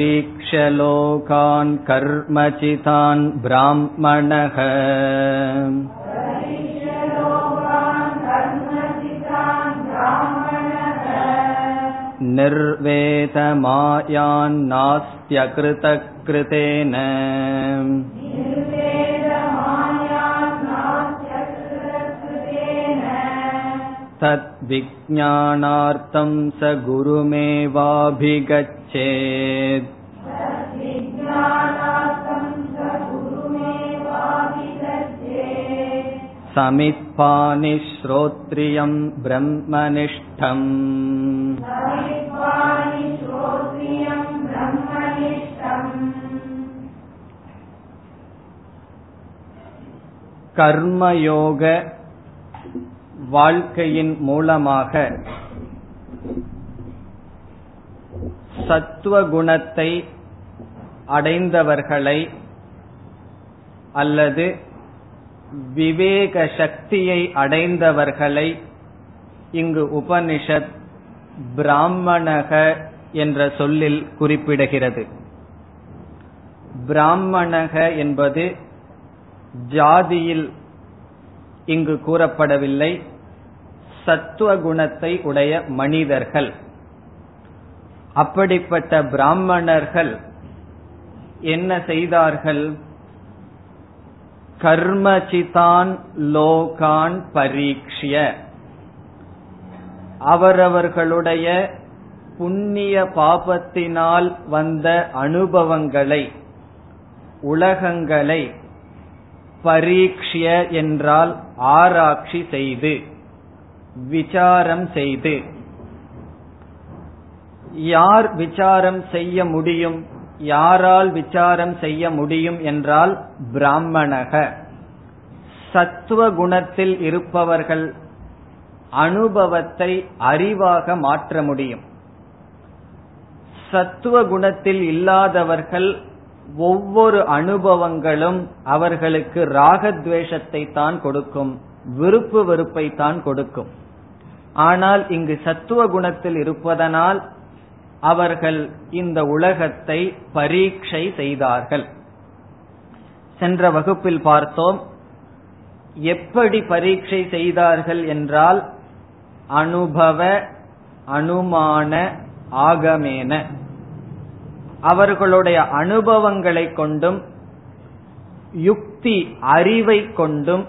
தீக்ஷலோகான் கர்மசிதான் பிராமணஹ. Nirveda Mayan நாஸ்த்யக்ருத கிருதேன. தத் விஜ்ஞானார்த்தம் ச குருமேவாபிகச்சேத். சமித்பானி ஸ்ரோத்ரியம் பிரம்மனிஷ்டம். கர்மயோக வாழ்க்கையின் மூலமாக சத்துவகுணத்தை அடைந்தவர்களை அல்லது விவேக சக்தியை அடைந்தவர்களை இங்கு உபனிஷத் பிராமணக என்ற சொல்லில் குறிப்பிடுகிறது. பிராமணக என்பது ஜாதியில் இங்கு கூறப்படவில்லை, சத்துவகுணத்தை உடைய மனிதர்கள். அப்படிப்பட்ட பிராமணர்கள் என்ன செய்தார்கள்? கர்மசிதான் லோகான் பரீக்ஷ்ய, அவரவர்களுடைய புண்ணிய பாபத்தினால் வந்த அனுபவங்களை, உலகங்களை, பரீக்ஷ்ய என்றால் ஆராய்ச்சி செய்து விசாரம் செய்து. யார் விசாரம் செய்ய முடியும்? யாரால் விசாரம் செய்ய முடியும் என்றால் பிராமணக, சத்துவகுணத்தில் இருப்பவர்கள் அனுபவத்தை அறிவாக மாற்ற முடியும். சத்துவகுணத்தில் இல்லாதவர்கள் ஒவ்வொரு அனுபவங்களும் அவர்களுக்கு ராகத்வேஷத்தை தான் கொடுக்கும், விருப்பு வெறுப்பை தான் கொடுக்கும். ஆனால் இங்கு சத்துவகுணத்தில் இருப்பதனால் அவர்கள் இந்த உலகத்தை பரீட்சை செய்தார்கள். சென்ற வகுப்பில் பார்த்தோம், எப்படி பரீட்சை செய்தார்கள் என்றால் அனுபவ அனுமான ஆகமேன, அவர்களுடைய அனுபவங்களை கொண்டும் யுக்தி அறிவை கொண்டும்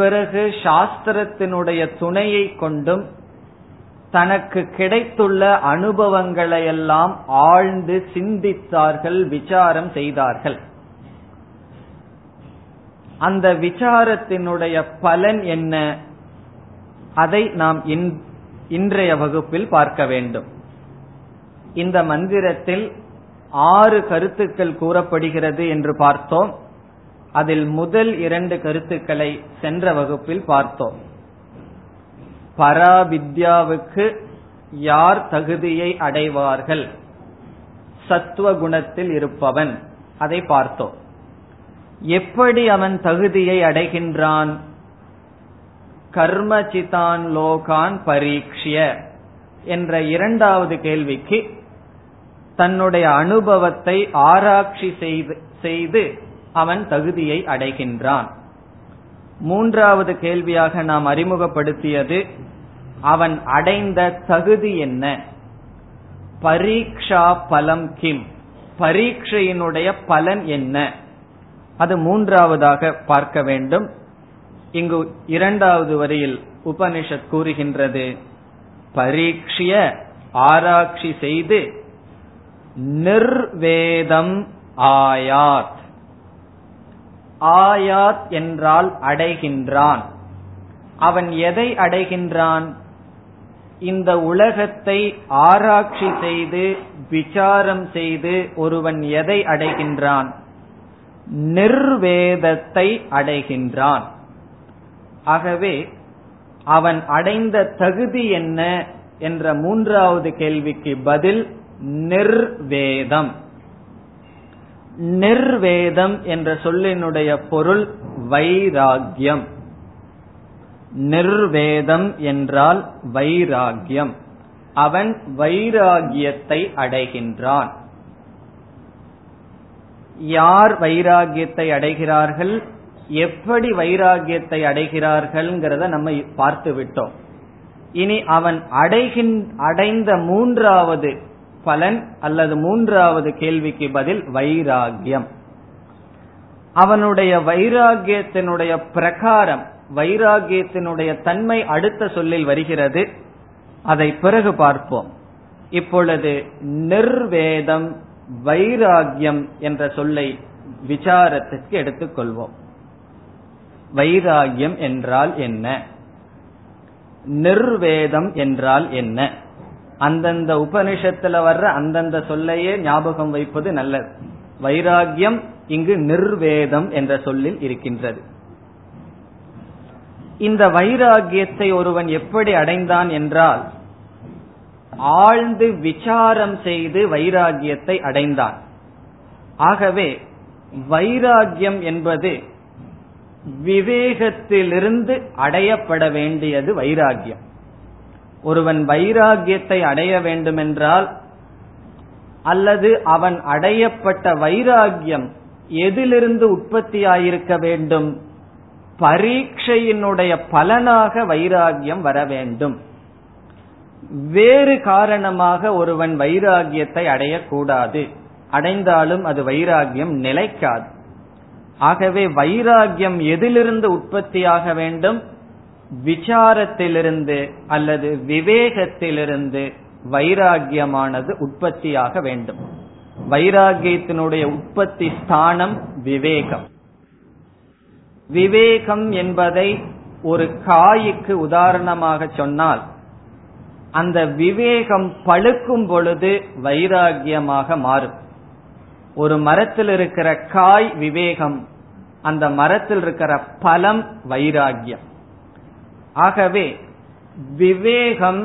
பிறகு சாஸ்திரத்தினுடைய துணையை கொண்டும் தனக்கு கிடைத்துள்ள அனுபவங்களையெல்லாம் ஆழ்ந்து சிந்தித்தார்கள், விசாரம் செய்தார்கள். அந்த விசாரத்தினுடைய பலன் என்ன? அதை நாம் இன்றைய வகுப்பில் பார்க்க வேண்டும். இந்த மந்திரத்தில் 6 கருத்துக்கள் கூறப்படுகிறது என்று பார்த்தோம். அதில் முதல் 2 கருத்துக்களை சென்ற வகுப்பில் பார்த்தோம். பராவித்யாவுக்கு யார் தகுதியை அடைவார்கள்? சத்துவகுணத்தில் இருப்பவன். அதை பார்த்தோம். எப்படி அவன் தகுதியை அடைகின்றான்? கர்மசிதான் லோகான் பரீக்ஷ்ய என்ற 2வது கேள்விக்கு தன்னுடைய அனுபவத்தை ஆராய்ச்சி செய்து அவன் தகுதியை அடைகின்றான். 3வது கேள்வியாக நாம் அறிமுகப்படுத்தியது அவன் அடைந்த தகுதி என்ன? பரீக்ஷா பலம் கிம், பரீட்சையினுடைய பலன் என்ன? அது 3வதாக பார்க்க வேண்டும். இங்கு 2வது வரியில் உபனிஷத் கூறுகின்றது, பரீட்சிய ஆராய்ச்சி செய்து நிர்வேதம் ஆயாத். ஆயாத் என்றால் அடைகின்றான். அவன் எதை அடைகின்றான்? இந்த உலகத்தை ஆராய்ச்சி செய்து விசாரம் செய்து ஒருவன் எதை அடைகின்றான்? நிர்வேதத்தை அடைகின்றான். ஆகவே அவன் அடைந்த தகுதி என்ன என்ற 3வது கேள்விக்கு பதில் நிர்வேதம். நிர்வேதம் என்ற சொல்லினுடைய பொருள் வைராகியம். நிர்வேதம் என்றால் வைராகியம். அவன் வைராகியத்தை அடைகின்றான். யார் வைராகியத்தை அடைகிறார்கள், எப்படி வைராகியத்தை அடைகிறார்கள் நம்ம பார்த்து விட்டோம். இனி அவன் அடைந்த மூன்றாவது பலன் அல்லது மூன்றாவது கேள்விக்கு பதில் வைராகியம். அவனுடைய வைராகியத்தினுடைய பிரகாரம், வைராகியத்தினுடைய தன்மை அடுத்த சொல்லில் வருகிறது, அதை பிறகு பார்ப்போம். இப்பொழுது நிர்வேதம் வைராகியம் என்ற சொல்லை விசாரத்திற்கு எடுத்துக்கொள்வோம். வைராகியம் என்றால் என்ன, நிர்வேதம் என்றால் என்ன? அந்தந்த உபனிஷத்துல வர்ற அந்தந்த சொல்லையே ஞாபகம் வைப்பது நல்லது. வைராகியம் இங்கு நிர்வேதம் என்ற சொல்லில் இருக்கின்றது. இந்த வைராகியத்தை ஒருவன் எப்படி அடைந்தான் என்றால், ஆழ்ந்து விசாரம் செய்து வைராகியத்தை அடைந்தான். ஆகவே வைராகியம் என்பது விவேகத்திலிருந்து அடையப்பட வேண்டியது வைராகியம். ஒருவன் வைராகியத்தை அடைய வேண்டுமென்றால், அல்லது அவன் அடையப்பட்ட வைராகியம் எதிலிருந்து உற்பத்தியாயிருக்க வேண்டும், பரீட்சையினுடைய பலனாக வைராகியம் வர வேண்டும். வேறு காரணமாக ஒருவன் வைராகியத்தை அடையக்கூடாது, அடைந்தாலும் அது வைராகியம் நிலைக்காது. ஆகவே வைராகியம் எதிலிருந்து உற்பத்தியாக வேண்டும், விசாரத்திலிருந்து அல்லது விவேகத்திலிருந்து வைராகியமானது உற்பத்தியாக வேண்டும். வைராகியத்தினுடைய உற்பத்தி ஸ்தானம் விவேகம். விவேகம் என்பதை ஒரு காய்க்கு உதாரணமாக சொன்னால், அந்த விவேகம் பழுக்கும் பொழுது வைராகியமாக மாறும். ஒரு மரத்தில் இருக்கிற காய் விவேகம், அந்த மரத்தில் இருக்கிற பலம் வைராகியம். ஆகவே விவேகம்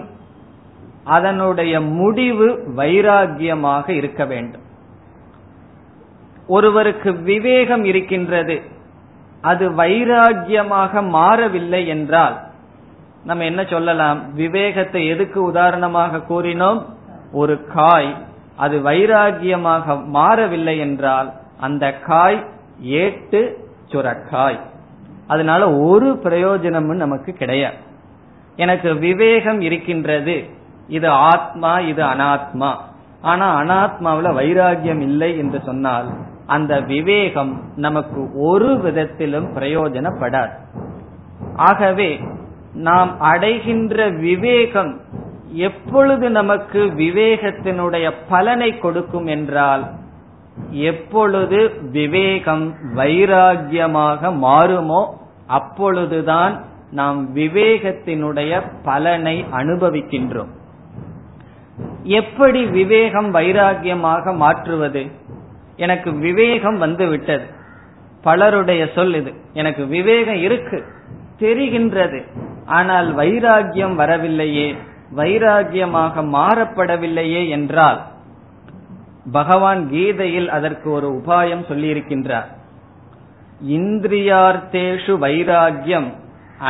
அதனுடைய முடிவு வைராகியமாக இருக்க வேண்டும். ஒருவருக்கு விவேகம் இருக்கின்றது, அது வைராகியமாக மாறவில்லை என்றால் நம்ம என்ன சொல்லலாம்? விவேகத்தை எதுக்கு உதாரணமாக கூறினோம்? ஒரு காய். அது வைராகியமாக மாறவில்லை என்றால் அந்த காய் ஏட்டு சுரக்காய். அதனால ஒரு பிரயோஜனமும் நமக்கு கிடையாது. எனக்கு விவேகம் இருக்கின்றது, இது ஆத்மா, இது அனாத்மா. ஆனா அனாத்மாவில் வைராகியம் இல்லை என்று சொன்னால் அந்த விவேகம் நமக்கு ஒரு விதத்திலும் பிரயோஜனப்படாது. ஆகவே நாம் அடைகின்ற விவேகம் எப்பொழுது நமக்கு விவேகத்தினுடைய பலனை கொடுக்கும் என்றால், எப்பொழுது விவேகம் வைராகியமாக மாறுமோ அப்பொழுதுதான் நாம் விவேகத்தினுடைய பலனை அனுபவிக்கின்றோம். எப்படி விவேகம் வைராகியமாக மாற்றுவது? எனக்கு விவேகம் வந்துவிட்டது. பலருடைய சொல் இது, எனக்கு விவேகம் இருக்கு, தெரிகின்றது, ஆனால் வைராகியம் வரவில்லையே, வைராகியமாக மாறப்படவில்லையே என்றால், பகவான் கீதையில் அதற்கு ஒரு உபாயம் சொல்லியிருக்கின்றார். இந்திரியார்த்தேஷு வைராகியம்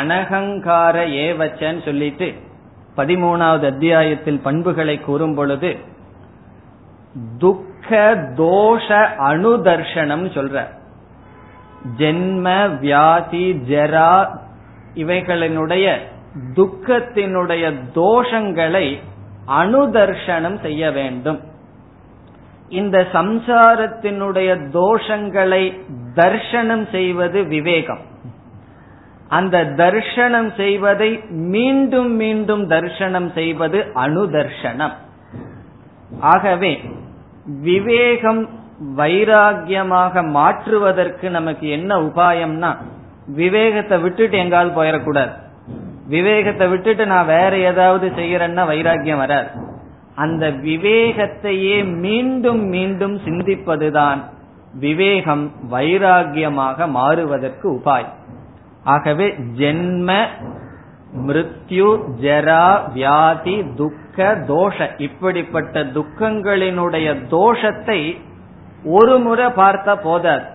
அனகங்கார ஏவச்சன்னு சொல்லிட்டு 13வது அத்தியாயத்தில் பண்புகளை கூறும் பொழுது துக்க தோஷ அனுதர்ஷனம் சொல்ற, ஜென்ம வியாதி ஜரா இவைகளினுடைய துக்கத்தினுடைய தோஷங்களை அனுதர்ஷனம் செய்ய வேண்டும். இந்த சம்சாரத்தினுடைய தோஷங்களை தர்ஷனம் செய்வது விவேகம். அந்த தர்ஷனம் செய்வதை மீண்டும் மீண்டும் தர்ஷனம் செய்வது அனுதர்ஷனம். ஆகவே விவேகம் வைராகியமாக மாற்றுவதற்கு நமக்கு என்ன உபாயம்னா, விவேகத்தை விட்டுட்டு எங்கால் போயிடக்கூடாது. விவேகத்தை விட்டுட்டு நான் வேற ஏதாவது செய்யறேன்னா வைராகியம் வராது. அந்த விவேகத்தையே மீண்டும் மீண்டும் சிந்திப்பதுதான் விவேகம் வைராகியமாக மாறுவதற்கு உபாய். ஆகவே ஜென்ம மிருத்யு ஜரா வியாதி துக்க தோஷ, இப்படிப்பட்ட துக்கங்களினுடைய தோஷத்தை ஒரு முறை பார்த்தா போதாது,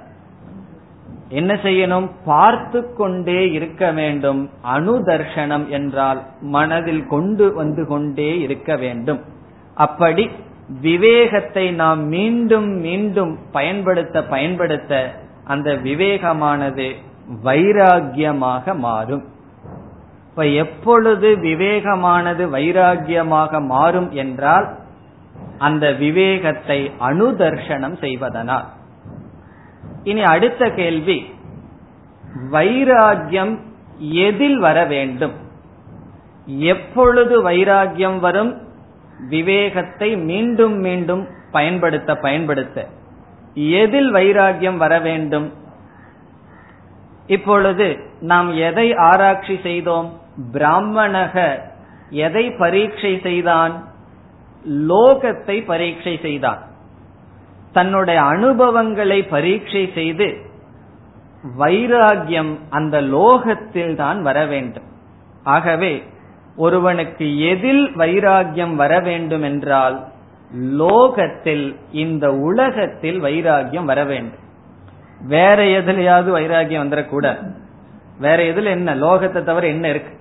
என்ன செய்யணும்? பார்த்து கொண்டே இருக்க வேண்டும். அனுதர்ஷனம் என்றால் மனதில் கொண்டு வந்து கொண்டே இருக்க வேண்டும். அப்படி விவேகத்தை நாம் மீண்டும் மீண்டும் பயன்படுத்த பயன்படுத்த அந்த விவேகமானது வைராகியமாக மாறும். இப்ப எப்பொழுது விவேகமானது வைராகியமாக மாறும் என்றால், அந்த விவேகத்தை அனுதர்சனம் செய்வதனால். இனி அடுத்த கேள்வி, வைராகியம் எதில் வர வேண்டும், எப்பொழுது வைராகியம் வரும்? விவேகத்தை மீண்டும் மீண்டும் பயன்படுத்த பயன்படுத்த எதில் வைராகியம் வர வேண்டும்? இப்பொழுது நாம் எதை ஆராய்ச்சி செய்தோம்? பிராமணக எதை பரீட்சை செய்தான்? லோகத்தை பரீட்சை செய்தான். தன்னுடைய அனுபவங்களை பரீட்சை செய்து வைராகியம் அந்த லோகத்தில் தான் வர வேண்டும். ஆகவே ஒருவனுக்கு எதில் வைராகியம் வர வேண்டும் என்றால் லோகத்தில், இந்த உலகத்தில் வைராகியம் வர வேண்டும். வேற எதிலையாவது வைராகியம் வந்துடக்கூடாது. வேற எதில் என்ன, லோகத்தை தவிர என்ன இருக்கு?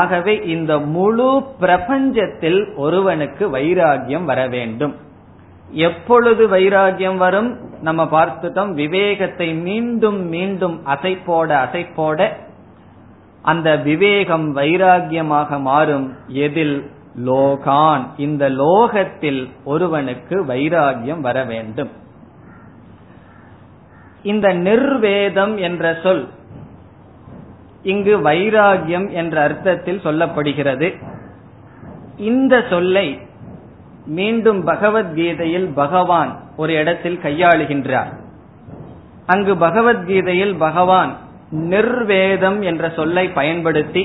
ஆகவே இந்த முழு பிரபஞ்சத்தில் ஒருவனுக்கு வைராகியம் வர வேண்டும். எப்பொழுது வைராகியம் வரும்? நம்ம பார்த்துட்டோம். விவேகத்தை மீண்டும் மீண்டும் அசைப்போட அந்த விவேகம் வைராகியமாக மாறும். எதில்? லோகான், இந்த லோகத்தில் ஒருவனுக்கு வைராகியம் வர வேண்டும். இந்த நிர்வேதம் என்ற சொல் இங்கு வைராகியம் என்ற அர்த்தத்தில் சொல்லப்படுகிறது. இந்த சொல்லை மீண்டும் பகவத்கீதையில் பகவான் ஒரு இடத்தில் கையாளுகின்றார். அங்கு பகவத்கீதையில் பகவான் நிர்வேதம் என்ற சொல்லை பயன்படுத்தி,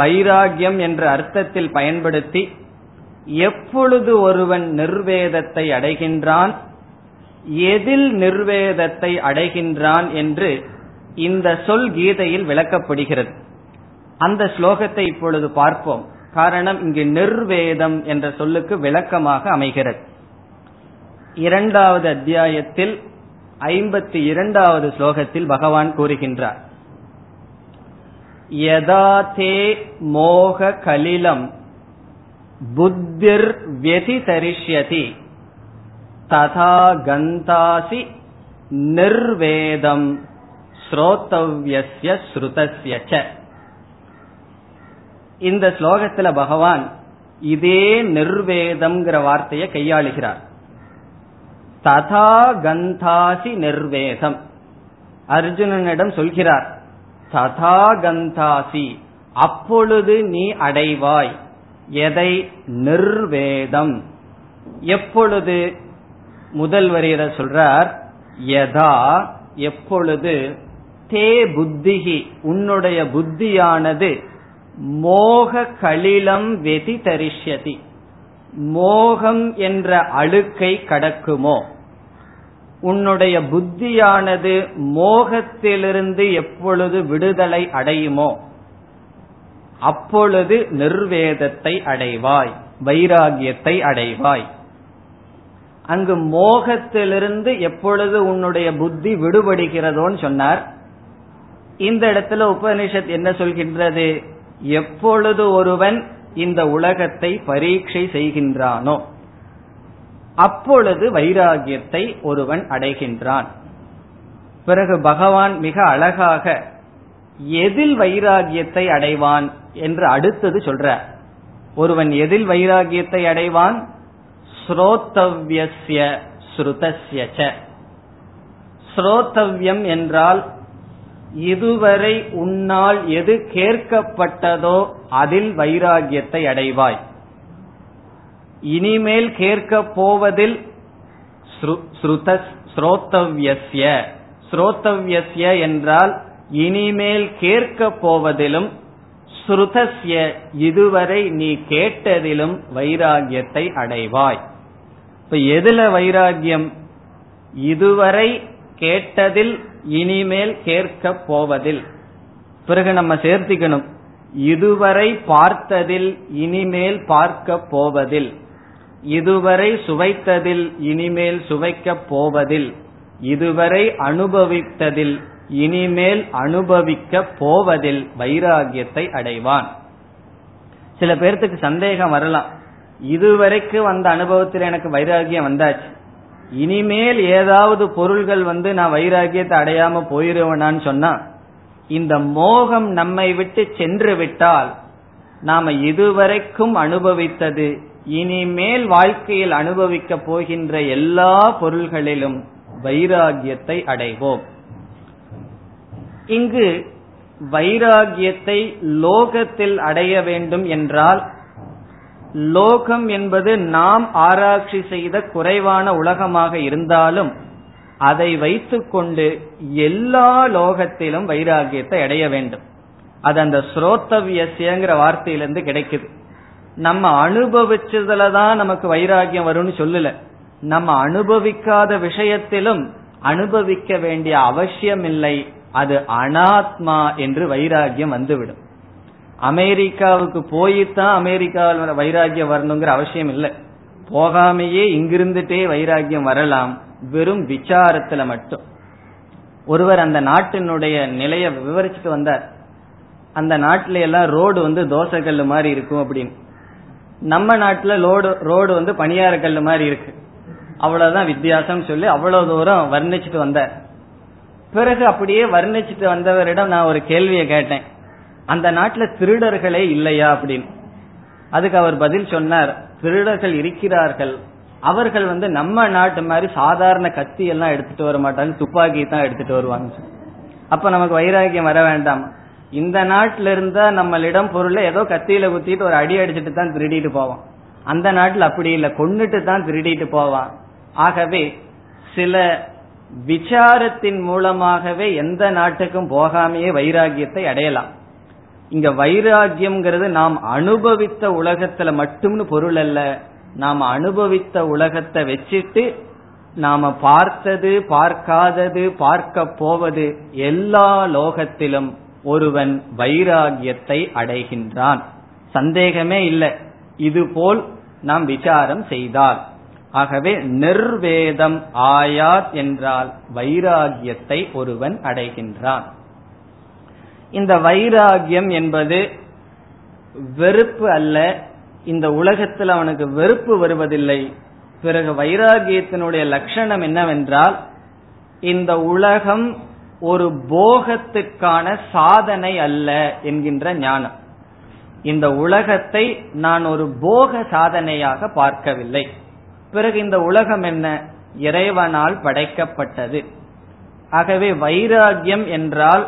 வைராகியம் என்ற அர்த்தத்தில் பயன்படுத்தி, எப்பொழுது ஒருவன் நிர்வேதத்தை அடைகின்றான், எதில் நிர்வேதத்தை அடைகின்றான் என்று இந்த சொல் கீதையில் விளக்கப்படுகிறது. அந்த ஸ்லோகத்தை இப்பொழுது பார்ப்போம். காரணம், இங்கு நிர்வேதம் என்ற சொல்லுக்கு விளக்கமாக அமைகிறது. 2வது அத்தியாயத்தில் 52வது ஸ்லோகத்தில் பகவான் கூறுகின்றார், யதாதே மோக கலிலம் புத்திர் வ்யதிதரிஷ்யதி ததா கந்தாசி நிர்வேதம் ஸ்ரோதவ்யஸ்ய ஸ்ருதஸ்ய ச. இந்த ஸ்லோகத்துல பகவான் இதே நிர்வேதம் வார்த்தையை கையாளுகிறார். ததா கந்தாசி நிர்வேதம், அர்ஜுனனிடம் சொல்கிறார். ததா கந்தாசி, அப்பொழுது நீ அடைவாய். எதை? நிர்வேதம். எப்பொழுது? முதல் வரியில சொல்றார், யதா எப்பொழுது, தே புத்திகி உன்னுடைய புத்தியானது, மோக கலிலம் வெதி தரிஷ்யதி மோகம் என்ற அழுக்கை கடக்குமோ, உன்னுடைய புத்தியானது மோகத்திலிருந்து எப்பொழுது விடுதலை அடையுமோ அப்பொழுது நிர்வேதத்தை அடைவாய், வைராகியத்தை அடைவாய். அங்கு மோகத்திலிருந்து எப்பொழுது உன்னுடைய புத்தி விடுபடுகிறதோன்னு சொன்னார். இந்த இடத்துல உபனிஷத் என்ன சொல்கின்றது? எப்பொழுது ஒருவன் இந்த உலகத்தை பரீட்சை செய்கின்றானோ அப்பொழுது வைராகியத்தை ஒருவன் அடைகின்றான். பிறகு பகவான் மிக அழகாக எதில் வைராகியத்தை அடைவான் என்று அடுத்தது சொல்றார். ஒருவன் எதில் வைராகியத்தை அடைவான்? ஸ்ரோதவ்யஸ்ய ஸ்ருதஸ்ய ச. ஸ்ரோதவ்யம் என்றால் இதுவரை உன்னால் எது கேட்கப்பட்டதோ அதில் வைராகியத்தை அடைவாய். இனிமேல் கேட்கப் போவதில் ஸ்ரோதவ்யஸ்ய, ஸ்ரோதவ்யஸ்ய என்றால் இனிமேல் கேட்கப் போவதிலும், ஸ்ருதஸ்ய இதுவரை நீ கேட்டதிலும் வைராகியத்தை அடைவாய். இப்ப எதுல வைராகியம்? இதுவரை கேட்டதில், இனிமேல் கேட்க போவதில். பிறகு நம்ம சேர்த்திக்கணும், இதுவரை பார்த்ததில், இனிமேல் பார்க்க போவதில், இதுவரை சுவைத்ததில், இனிமேல் சுவைக்க போவதில், இதுவரை அனுபவித்ததில், இனிமேல் அனுபவிக்க போவதில் வைராகியத்தை அடைவான். சில பேர்த்துக்கு சந்தேகம் வரலாம், இதுவரைக்கும் வந்த அனுபவத்தில் எனக்கு வைராகியம் வந்தாச்சு, இனிமேல் ஏதாவது பொருள்கள் நான் வைராகியத்தை அடையாம போயிருவேனான்னு சொன்னா, இந்த மோகம் நம்மை விட்டு சென்று விட்டால் நாம இதுவரைக்கும் அனுபவித்தது இனிமேல் வாழ்க்கையில் அனுபவிக்க போகின்ற எல்லா பொருள்களிலும் வைராகியத்தை அடைவோம். இங்கு வைராகியத்தை லோகத்தில் அடைய வேண்டும் என்றால், லோகம் என்பது நாம் ஆராய்ச்சி செய்த குறைவான உலகமாக இருந்தாலும் அதை வைத்துக்கொண்டு எல்லா லோகத்திலும் வைராகியத்தை அடைய வேண்டும். அது அந்த ஸ்ரோத்தவியங்கிற வார்த்தையிலிருந்து கிடைக்குது. நம்ம அனுபவிச்சதுலதான் நமக்கு வைராகியம் வரும்னு சொல்லல, நம்ம அனுபவிக்காத விஷயத்திலும் அனுபவிக்க வேண்டிய அவசியம் இல்லை, அது அனாத்மா என்று வைராகியம் வந்துவிடும். அமெரிக்காவுக்கு போயித்தான் அமெரிக்காவில் வைராகியம் வரணுங்கிற அவசியம் இல்லை, போகாமையே இங்கிருந்துட்டே வைராகியம் வரலாம், வெறும் விசாரத்துல மட்டும். ஒருவர் அந்த நாட்டினுடைய நிலைய விவரிச்சுட்டு வந்தார். அந்த நாட்டில எல்லாம் ரோடு தோசை கல்லு மாதிரி இருக்கும் அப்படின்னு, நம்ம நாட்டுல ரோடு பணியார கல்லு மாதிரி இருக்கு, அவ்வளவுதான் வித்தியாசம் சொல்லி அவ்வளவு தூரம் வர்ணிச்சுட்டு வந்தார். பிறகு அப்படியே வர்ணிச்சுட்டு வந்தவரிடம் நான் ஒரு கேள்வியை கேட்டேன், அந்த நாட்டுல திருடர்களே இல்லையா அப்படின்னு. அதுக்கு அவர் பதில் சொன்னார், திருடர்கள் இருக்கிறார்கள், அவர்கள் நம்ம நாட்டு மாதிரி சாதாரண கத்தி எல்லாம் எடுத்துட்டு வர மாட்டாங்க, துப்பாக்கி தான் எடுத்துட்டு வருவாங்க. அப்ப நமக்கு வைராகியம் வர வேண்டாம், இந்த நாட்டுல இருந்தா நம்மளிடம் பொருளை ஏதோ கத்தியில குத்திட்டு ஒரு அடி அடிச்சுட்டு தான் திருடிட்டு போவான், அந்த நாட்டுல அப்படி இல்லை, கொன்னுட்டு தான் திருடிட்டு போவான். ஆகவே சில விசாரத்தின் மூலமாகவே எந்த நாட்டுக்கும் போகாமையே வைராகியத்தை அடையலாம். இங்க வைராகியம்ங்கிறது நாம் அனுபவித்த உலகத்துல மட்டும்னு பொருள் அல்ல, நாம் அனுபவித்த உலகத்தை வச்சிட்டு நாம பார்த்தது பார்க்காதது பார்க்க போவது எல்லா லோகத்திலும் ஒருவன் வைராகியத்தை அடைகின்றான், சந்தேகமே இல்லை. இதுபோல் நாம் விசாரம் செய்தால், ஆகவே நிர்வேதம் ஆயாத் என்றால் வைராகியத்தை ஒருவன் அடைகின்றான். இந்த வைராகியம் என்பது வெறுப்பு அல்ல, இந்த உலகத்தில் அவனுக்கு வெறுப்பு வருவதில்லை. பிறகு வைராகியத்தினுடைய லட்சணம் என்னவென்றால், இந்த உலகம் ஒரு போகத்துக்கான சாதனை அல்ல என்கின்ற ஞானம். இந்த உலகத்தை நான் ஒரு போக சாதனையாக பார்க்கவில்லை. பிறகு இந்த உலகம் என்ன, இறைவனால் படைக்கப்பட்டது. ஆகவே வைராகியம் என்றால்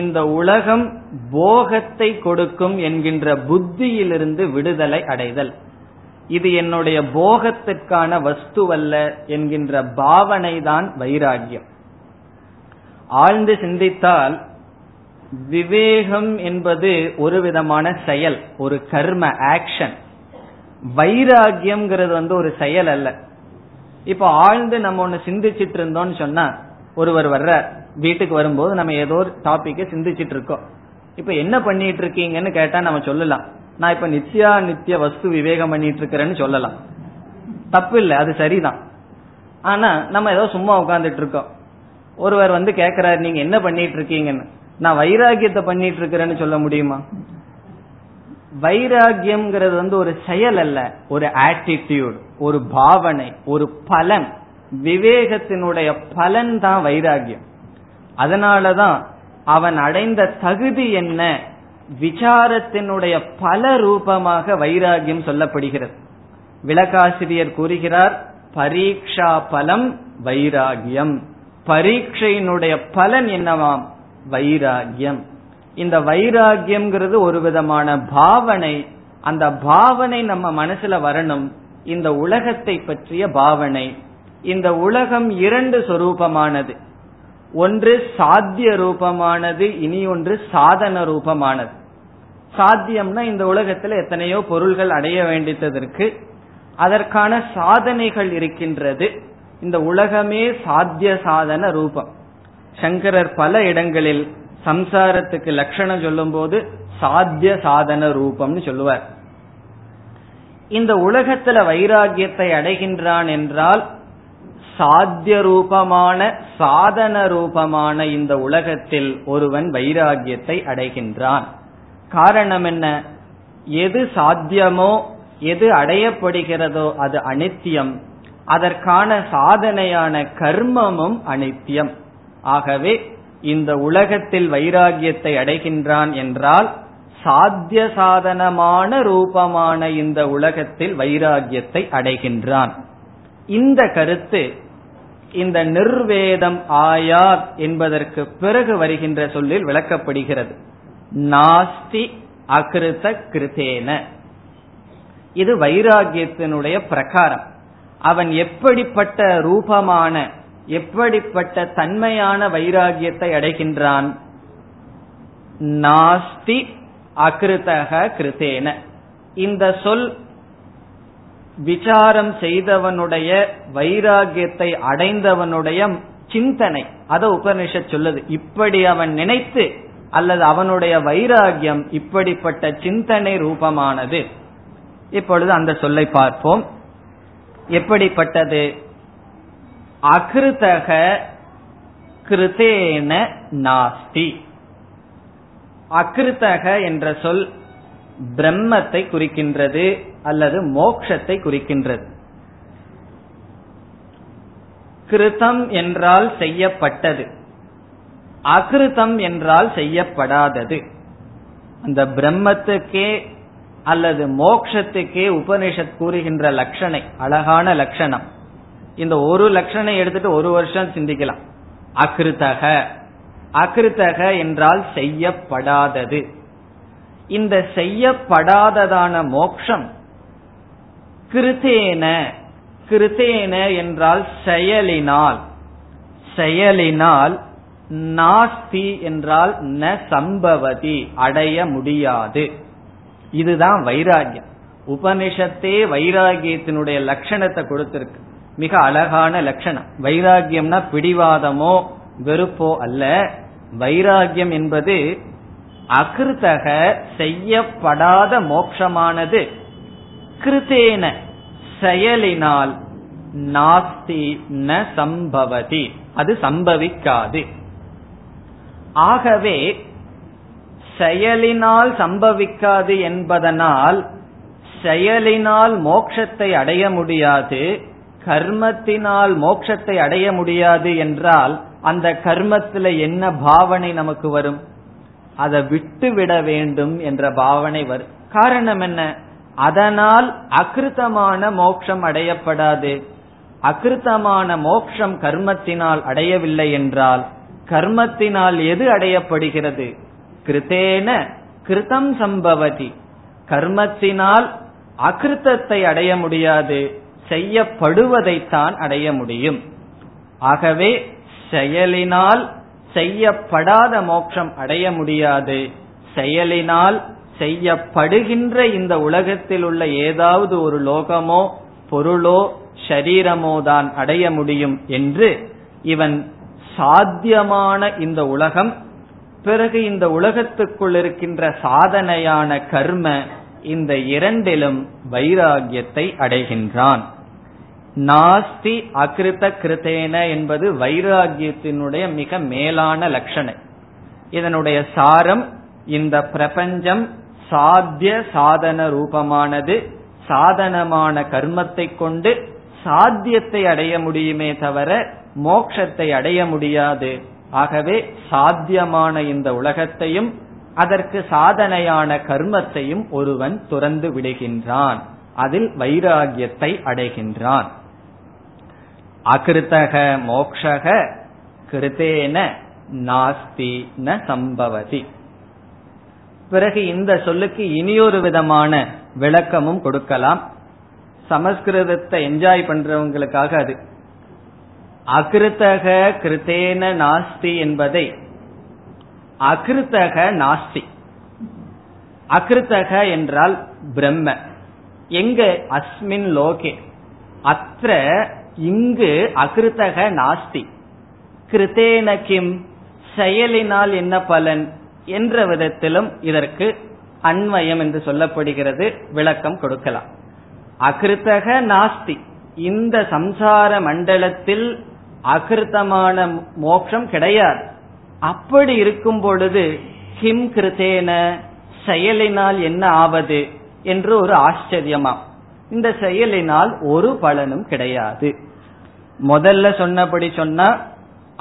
இந்த உலகம் போகத்தை கொடுக்கும் என்கின்ற புத்தியிலிருந்து விடுதலை அடைதல், இது என்னுடைய போகத்திற்கான வஸ்துவல்ல என்கின்ற பாவனை தான் வைராகியம். ஆழ்ந்து சிந்தித்தால் விவேகம் என்பது ஒரு விதமான செயல், ஒரு கர்ம ஆக்ஷன். வைராகியம் ஒரு செயல் அல்ல. இப்ப ஆழ்ந்து நம்ம ஒண்ணு சிந்திச்சிட்டு இருந்தோம்னு சொன்னா, ஒருவர் வர்ற வீட்டுக்கு வரும்போது நம்ம ஏதோ ஒரு டாபிக்க சிந்திச்சிட்டு இருக்கோம், இப்ப என்ன பண்ணிட்டு இருக்கீங்கன்னு கேட்டா நம்ம சொல்லலாம், நான் இப்ப நித்யா நித்திய வஸ்து விவேகம் பண்ணிட்டு இருக்கிறேன்னு சொல்லலாம், தப்பு இல்லை, அது சரிதான். ஆனா நம்ம ஏதோ சும்மா உட்கார்ந்துட்டு இருக்கோம், ஒருவர் கேக்குறாரு நீங்க என்ன பண்ணிட்டு இருக்கீங்கன்னு, நான் வைராகியத்தை பண்ணிட்டு இருக்கிறேன்னு சொல்ல முடியுமா? வைராகியம் ஒரு செயல் அல்ல, ஒரு ஆட்டிடியூட், ஒரு பாவனை, ஒரு பலன். விவேகத்தினுடைய பலன் தான் வைராகியம். அதனாலதான் அவன் அடைந்த தகுதி என்ன, விசாரத்தினுடைய பல ரூபமாக வைராகியம் சொல்லப்படுகிறது. விளக்காசிரியர் கூறுகிறார், பரீட்சா பலம் வைராகியம். பரீட்சையினுடைய பலன் என்னவாம், வைராகியம். இந்த வைராகியம் ஒரு விதமான பாவனை. அந்த பாவனை நம்ம மனசுல வரணும், இந்த உலகத்தை பற்றிய பாவனை. இந்த உலகம் இரண்டு சொரூபமானது, ஒன்று சாத்திய ரூபமானது, இனி ஒன்று சாதன ரூபமானது. சாத்தியம்னா இந்த உலகத்துல எத்தனையோ பொருள்கள் அடைய வேண்டியதற்கு அதற்கான சாதனைகள் இருக்கின்றது. இந்த உலகமே சாத்திய சாதன ரூபம். சங்கரர் பல இடங்களில் சம்சாரத்துக்கு லட்சணம் சொல்லும் போது சாத்திய சாதன ரூபம்னு சொல்லுவார். இந்த உலகத்துல வைராகியத்தை அடைகின்றான் என்றால் சாத்திய ரூபமான சாதன ரூபமான இந்த உலகத்தில் ஒருவன் வைராகியத்தை அடைகின்றான். காரணம் என்ன, எது சாத்தியமோ எது அடையப்படுகிறதோ அது அனித்தியம், அதற்கான சாதனையான கர்மமும் அனித்தியம். ஆகவே இந்த உலகத்தில் வைராகியத்தை அடைகின்றான் என்றால் சாத்திய சாதனமான ரூபமான இந்த உலகத்தில் வைராகியத்தை அடைகின்றான். இந்த கருத்து இந்த நிர்வேதம் ஆயாத் என்பதற்கு பிறகு வருகின்ற சொல்லில் விளக்கப்படுகிறது. நாஸ்தி அகிருத கிருதேன, இது வைராகியத்தினுடைய பிரகாரம். அவன் எப்படிப்பட்ட ரூபமான எப்படிப்பட்ட தன்மையான வைராகியத்தை அடைகின்றான்? நாஸ்தி அகிருதக கிருதேன. இந்த சொல் விசாரம் செய்தவனுடைய வைராகியத்தை அடைந்தவனுடைய சிந்தனை, அதை உபனிஷத் சொல்லுது. இப்படி அவன் நினைத்து அல்லது அவனுடைய வைராகியம் இப்படிப்பட்ட சிந்தனை ரூபமானது. இப்பொழுது அந்த சொல்லை பார்ப்போம். எப்படிப்பட்டது? அகிருதக கிருதேன நாஸ்தி. அகிருதக என்ற சொல் பிரம்மத்தை குறிக்கின்றது அல்லது மோட்சத்தை குறிக்கின்றது. கிருதம் என்றால் செய்யப்பட்டது, அகிருதம் என்றால் செய்யப்படாதது. அந்த பிரம்மத்துக்கே அல்லது மோட்சத்துக்கே உபனிஷத் கூறுகின்ற லட்சணை அழகான லட்சணம். இந்த ஒரு லட்சணை எடுத்துட்டு ஒரு வருஷம் சிந்திக்கலாம். அகிருதக, அகிருதக என்றால் செய்யப்படாதது. இந்த செய்யப்படாததான மோட்சம் கிருதேன, கிருதேன என்றால் செயலினால், செயலினால். நாஸ்தி என்றால் ந சம்பவதி, அடைய முடியாது. இதுதான் வைராகியம். உபனிஷத்தே வைராகியத்தினுடைய லட்சணத்தை கொடுத்திருக்கு. மிக அழகான லட்சணம். வைராகியம்னா பிடிவாதமோ வெறுப்போ அல்ல. வைராகியம் என்பது அகிருதக செய்யப்படாத மோட்சமானது கிருதேன செயலினால். நாஸ்தி ந சம்பவதி, அது சம்பவிக்காது. ஆகவே செயலினால் சம்பவிக்காது என்பதனால் செயலினால் மோட்சத்தை அடைய முடியாது, கர்மத்தினால் மோட்சத்தை அடைய முடியாது என்றால் அந்த கர்மத்தில் என்ன பாவனை நமக்கு வரும்? அதை விட்டுவிட வேண்டும் என்ற பாவனை வரும். காரணம் என்ன? அதனால் அகிருத்தமான மோட்சம் அடையப்படாது. அகிருத்தமான மோட்சம் கர்மத்தினால் அடையவில்லை என்றால் கர்மத்தினால் எது அடையப்படுகிறது? கிருதேன கிருதம் சம்பவதி. கர்மத்தினால் அகிருத்தத்தை அடைய முடியாது, செய்யப்படுவதைத்தான் அடைய முடியும். ஆகவே செயலினால் செய்யப்படாத மோட்சம் அடைய முடியாது. செயலினால் செய்யப்படுகின்ற இந்த உலகத்தில் உள்ள ஏதாவது ஒரு லோகமோ பொருளோ ஷரீரமோ தான் அடைய முடியும் என்று இவன் சாத்தியமான இந்த உலகம், பிறகு இந்த உலகத்துக்குள் இருக்கின்ற சாதனையான கர்ம, இந்த இரண்டிலும் வைராகியத்தை அடைகின்றான். நாஸ்தி அகிருத கிருதேன என்பது வைராகியத்தினுடைய மிக மேலான லட்சணை. இதனுடைய சாரம், இந்த பிரபஞ்சம் சாத்திய சாதன ரூபமானது. சாதனமான கர்மத்தை கொண்டு சாத்தியத்தை அடைய முடியுமே தவிர மோட்சத்தை அடைய முடியாது. ஆகவே சாத்தியமான இந்த உலகத்தையும் அதற்கு சாதனையான கர்மத்தையும் ஒருவன் துறந்து விடுகின்றான். அதில் வைராகியத்தை அடைகின்றான். அகிருத்தக மோக்ஷக கிருதேன நாஸ்தி ந சம்பவதி. பிறகு இந்த சொல்லுக்கு இனியொரு விதமான விளக்கமும் கொடுக்கலாம். சமஸ்கிருதத்தை என்ஜாய் பண்றவங்களுக்காக அது. அகிருத்தக கிருதேன நாஸ்தி என்பதை அகிருத்தக நாஸ்தி. அகிருத்தக என்றால் பிரம்ம. எங்க? அஸ்மின் லோகே, அத்ர, இங்கு. அகிருத்தக நாஸ்தி கிருதேன கிம், செயலினால் என்ன பலன் என்ற விதத்திலும் இதற்கு அன்வயம் என்று சொல்லப்படுகிறது. விளக்கம் கொடுக்கலாம். அகிருத்தக நாஸ்தி, இந்த சம்சார மண்டலத்தில் அகிருத்தமான மோட்சம் கிடையாது. அப்படி இருக்கும் பொழுது கிம் கிருதேன, செயலினால் என்ன ஆவது என்று ஒரு ஆச்சரியமாம். இந்த செயலினால் ஒரு பலனும் கிடையாது. முதல்ல சொன்னபடி சொன்னா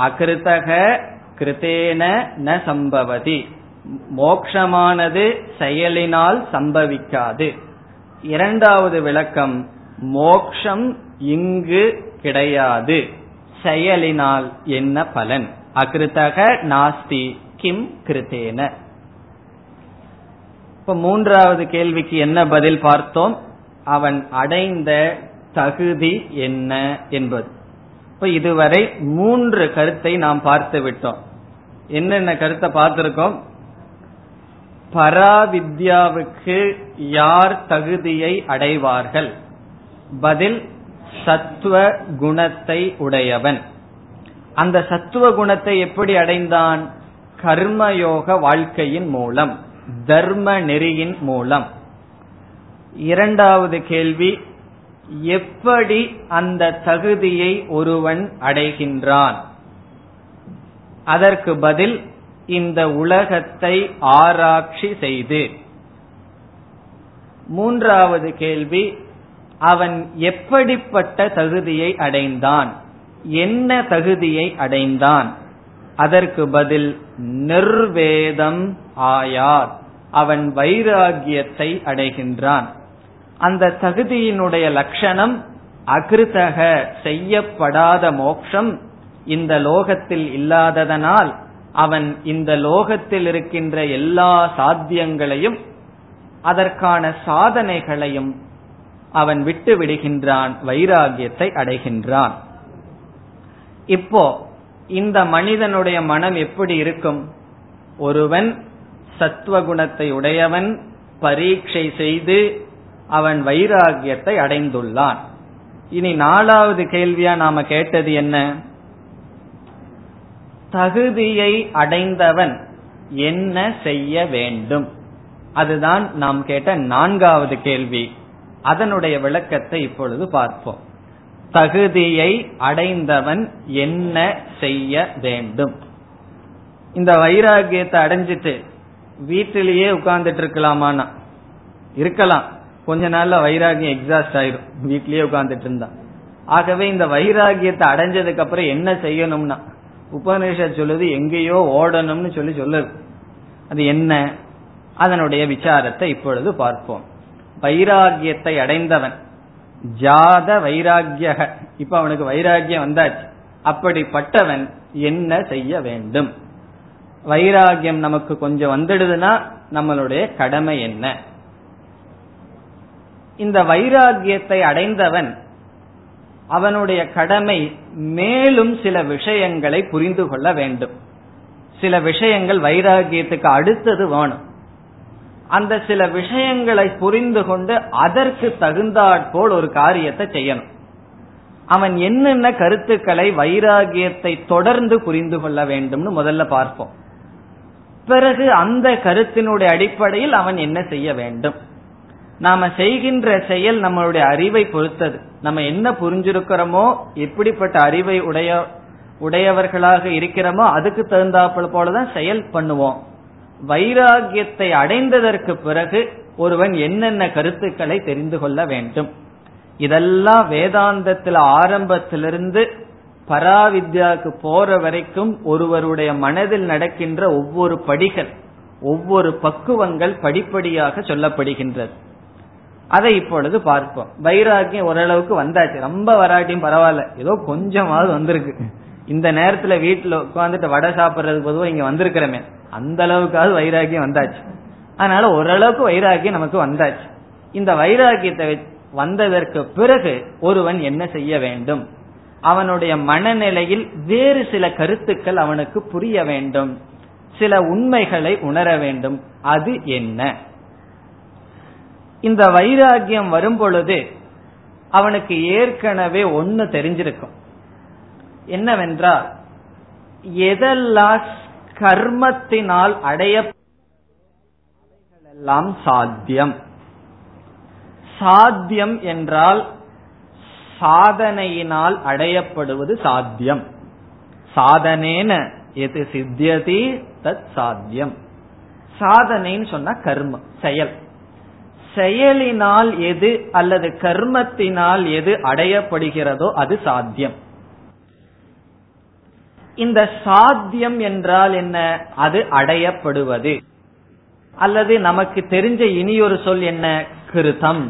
அகிருத்தக கிருத்தேன ந சம்பவதி, மோக்ஷமானது செயலினால் சம்பவிக்காது. இரண்டாவது விளக்கம், மோக்ஷம் இங்கு கிடையாது, செயலினால் என்ன பலன்? அகிருத்தக நாஸ்தி கிம் கிருத்தேன. இப்ப மூன்றாவது கேள்விக்கு என்ன பதில் பார்த்தோம்? அவன் அடைந்த தகுதி என்ன என்பது. இப்ப இதுவரை மூன்று கருத்தை நாம் பார்த்து விட்டோம். என்னென்ன கருத்தை பார்த்திருக்கோம்? பராவித்யாவுக்கு யார் தகுதியை அடைவார்கள்? பதில், சத்துவ குணத்தை உடையவன். அந்த சத்துவ குணத்தை எப்படி அடைந்தான்? கர்மயோக வாழ்க்கையின் மூலம், தர்ம நெறியின் மூலம். இரண்டாவது கேள்வி, எப்படி அந்த தகுதியை ஒருவன் அடைகின்றான்? அதற்கு பதில், இந்த உலகத்தை ஆராய்ச்சி செய்து. மூன்றாவது கேள்வி, அவன் எப்படிப்பட்ட தகுதியை அடைந்தான், என்ன தகுதியை அடைந்தான்? அதற்கு பதில், நிர்வேதம் ஆயார், அவன் வைராகியத்தை அடைகின்றான். அந்த தகுதியினுடைய லட்சணம் அகிருத்தக, செய்யப்படாத மோட்சம் இந்த லோகத்தில் இல்லாததனால் அவன் இந்த லோகத்தில் இருக்கின்ற எல்லா சாத்தியங்களையும் அதற்கான சாதனைகளையும் அவன் விட்டு விடுகின்றான், வைராகியத்தை அடைகின்றான். இப்போ இந்த மனிதனுடைய மனம் எப்படி இருக்கும்? ஒருவன் சத்துவகுணத்தை உடையவன், பரீட்சை செய்து அவன் வைராகியத்தை அடைந்துள்ளான். இனி நாலாவது கேள்வியா நாம கேட்டது என்ன? தகுதியை அடைந்தவன் என்ன செய்ய வேண்டும்? அதுதான் நாம் கேட்ட நான்காவது கேள்வி. அதனுடைய விளக்கத்தை இப்பொழுது பார்ப்போம். தகுதியை அடைந்தவன் என்ன செய்ய வேண்டும்? இந்த வைராகியத்தை அடைஞ்சிட்டு வீட்டிலேயே உட்கார்ந்துட்டு இருக்கலாமான்னா இருக்கலாம், கொஞ்ச நாள்ல வைராகியம் எக்ஸாஸ்ட் ஆயிரும் வீட்லயே உட்கார்ந்துட்டு இருந்தான். ஆகவே இந்த வைராகியத்தை அடைஞ்சதுக்கு அப்புறம் என்ன செய்யணும்னா உபநிஷத் சொல்லுது, எங்கேயோ ஓடணும்னு சொல்லுது. அது என்ன? அதனுடைய விசாரத்தை இப்பொழுது பார்ப்போம். வைராகியத்தை அடைந்தவன் ஜாத வைராகிய, இப்ப அவனுக்கு வைராகியம் வந்தாச்சு, அப்படிப்பட்டவன் என்ன செய்ய வேண்டும்? வைராகியம் நமக்கு கொஞ்சம் வந்துடுதுன்னா நம்மளுடைய கடமை என்ன? இந்த வைராகியத்தை அடைந்தவன் அவனுடைய கடமை மேலும் சில விஷயங்களை புரிந்து கொள்ள வேண்டும். சில விஷயங்கள் வைராகியத்துக்கு அடுத்தது வேணும். அந்த சில விஷயங்களை புரிந்து கொண்டு அதற்கு தகுந்தாற்போல் ஒரு காரியத்தை செய்யணும். அவன் என்னென்ன கருத்துக்களை வைராகியத்தை தொடர்ந்து புரிந்து கொள்ள வேண்டும்னு முதல்ல பார்ப்போம். பிறகு அந்த கருத்தினுடைய அடிப்படையில் அவன் என்ன செய்ய வேண்டும்? நாம செய்கின்ற செயல் நம்மளுடைய அறிவை பொறுத்தது. நம்ம என்ன புரிஞ்சிருக்கிறோமோ, எப்படிப்பட்ட அறிவை உடையவர்களாக இருக்கிறோமோ, அதுக்கு தகுந்தாப்ப போலதான் செயல் பண்ணுவோம். வைராகியத்தை அடைந்ததற்கு பிறகு ஒருவன் என்னென்ன கருத்துக்களை தெரிந்து கொள்ள வேண்டும்? இதெல்லாம் வேதாந்தத்தில் ஆரம்பத்திலிருந்து பராவித்யாவுக்கு போற வரைக்கும் ஒருவருடைய மனதில் நடக்கின்ற ஒவ்வொரு படிகள், ஒவ்வொரு பக்குவங்கள் படிப்படியாக சொல்லப்படுகின்றது. அதை இப்பொழுது பார்ப்போம். வைராகியம் ஓரளவுக்கு வந்தாச்சு, ரொம்ப வராட்டியும் பரவாயில்ல, ஏதோ கொஞ்சமாவது வந்திருக்கு. இந்த நேரத்துல வீட்டுல உட்காந்துட்டு வடை சாப்பிடுறதுக்கு பொதுவாக இங்க வந்திருக்கிறமே, அந்த அளவுக்காவது வைராகியம் வந்தாச்சு. அதனால ஓரளவுக்கு வைராகியம் நமக்கு வந்தாச்சு. இந்த வைராகியத்தை வந்ததற்கு பிறகு ஒருவன் என்ன செய்ய வேண்டும்? அவனுடைய மனநிலையில் வேறு சில கருத்துக்கள் அவனுக்கு புரிய வேண்டும், சில உண்மைகளை உணர வேண்டும். அது என்ன? இந்த வைராகியம் வரும் பொழுது அவனுக்கு ஏற்கனவே ஒன்னு தெரிஞ்சிருக்கும். என்னவென்றால், எதெல்லாம் கர்மத்தினால் அடையெல்லாம் சாத்தியம். சாத்தியம் என்றால் சாதனையினால் அடையப்படுவது சாத்தியம். சாதனேன எது சித்தியதி தத் சாத்தியம். சாதனைன்னு சொன்னா கர்மம், செயல். செயலினால் எது அல்லது கர்மத்தினால் எது அடையப்படுகிறதோ அது சாத்தியம். இந்த சாத்தியம் என்றால் என்ன? அது அடையப்படுவது. அல்லது நமக்கு தெரிஞ்ச இனியொரு சொல் என்ன? கிருதம்.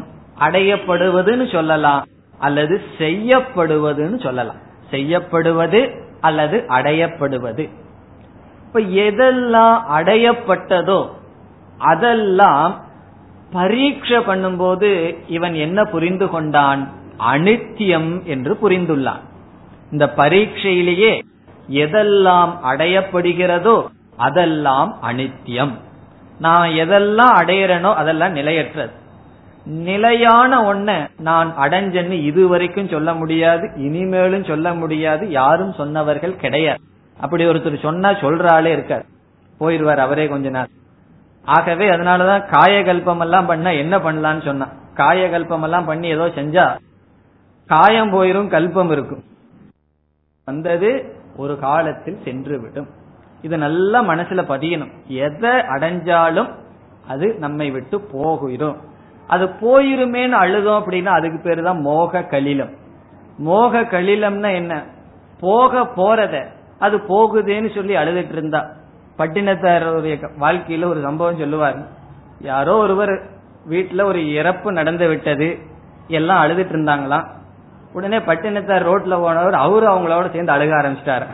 அடையப்படுவதுன்னு சொல்லலாம் அல்லது செய்யப்படுவதுன்னு சொல்லலாம். செய்யப்படுவது அல்லது அடையப்படுவது. இப்ப எதெல்லாம் அடையப்பட்டதோ அதெல்லாம் பரீட்சை பண்ணும்போது இவன் என்ன புரிந்து கொண்டான்? அனித்தியம் என்று புரிந்துள்ளான். இந்த பரீட்சையிலேயே எதெல்லாம் அடையப்படுகிறதோ அதெல்லாம் அனித்தியம். நான் எதெல்லாம் அடையிறனோ அதெல்லாம் நிலையற்றது. நிலையான ஒன்ன நான் அடைஞ்சன்னு இதுவரைக்கும் சொல்ல முடியாது, இனிமேலும் சொல்ல முடியாது, யாரும் சொன்னவர்கள் கிடையாது. அப்படி ஒருத்தர் சொன்னா சொல்றாலே இருக்கார், போயிடுவார் அவரே கொஞ்ச நாள். ஆகவே அதனாலதான் காயகல்பம் எல்லாம் பண்ண என்ன பண்ணலான்னு சொன்னா, காயகல்பம் எல்லாம் பண்ணி ஏதோ செஞ்சா காயம் போயிரும், கல்பம் இருக்கும், வந்தது ஒரு காலத்தில் சென்று விடும். இது நல்லா மனசுல பதியணும். எதை அடைஞ்சாலும் அது நம்மை விட்டு போகும். அது போயிருமேன்னு அழுதோம் அப்படின்னா அதுக்கு பேரு தான் மோக கலிலம். மோக கலிலம்னா என்ன? போக போறத அது போகுதேன்னு சொல்லி அழுதுட்டு இருந்தா. பட்டினத்தாருடைய வாழ்க்கையில ஒரு சம்பவம் சொல்லுவார். யாரோ ஒருவர் வீட்டுல ஒரு இறப்பு நடந்து விட்டது, எல்லாம் அழுதுட்டு இருந்தாங்களாம். உடனே பட்டினத்தார் ரோட்ல போனவர் அவரு அவங்களோட சேர்ந்து அழுக ஆரம்பிச்சிட்டாரு.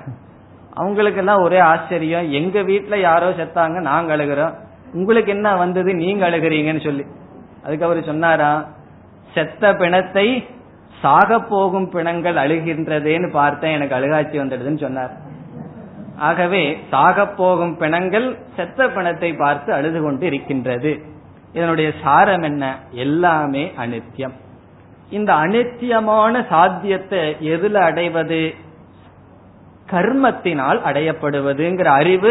அவங்களுக்கு எல்லாம் ஒரே ஆச்சரியம், எங்க வீட்டுல யாரோ செத்தாங்க, நாங்க அழுகிறோம், உங்களுக்கு என்ன வந்தது, நீங்க அழுகிறீங்கன்னு சொல்லி. அதுக்கு அவரு சொன்னாரா, செத்த பிணத்தை சாக போகும் பிணங்கள் அழுகின்றதேன்னு பார்த்தேன், எனக்கு அழுகாட்சி வந்துடுதுன்னு சொன்னார். ஆகவே சாக போகும் பிணங்கள் செத்த பிணத்தை பார்த்து அழுது கொண்டு இருக்கின்றது. இதனுடைய சாரம் என்ன? எல்லாமே அனித்தியம். இந்த அனித்தியமான சாத்தியத்தை எதுல அடைவது? கர்மத்தினால் அடையப்படுவதுங்கிற அறிவு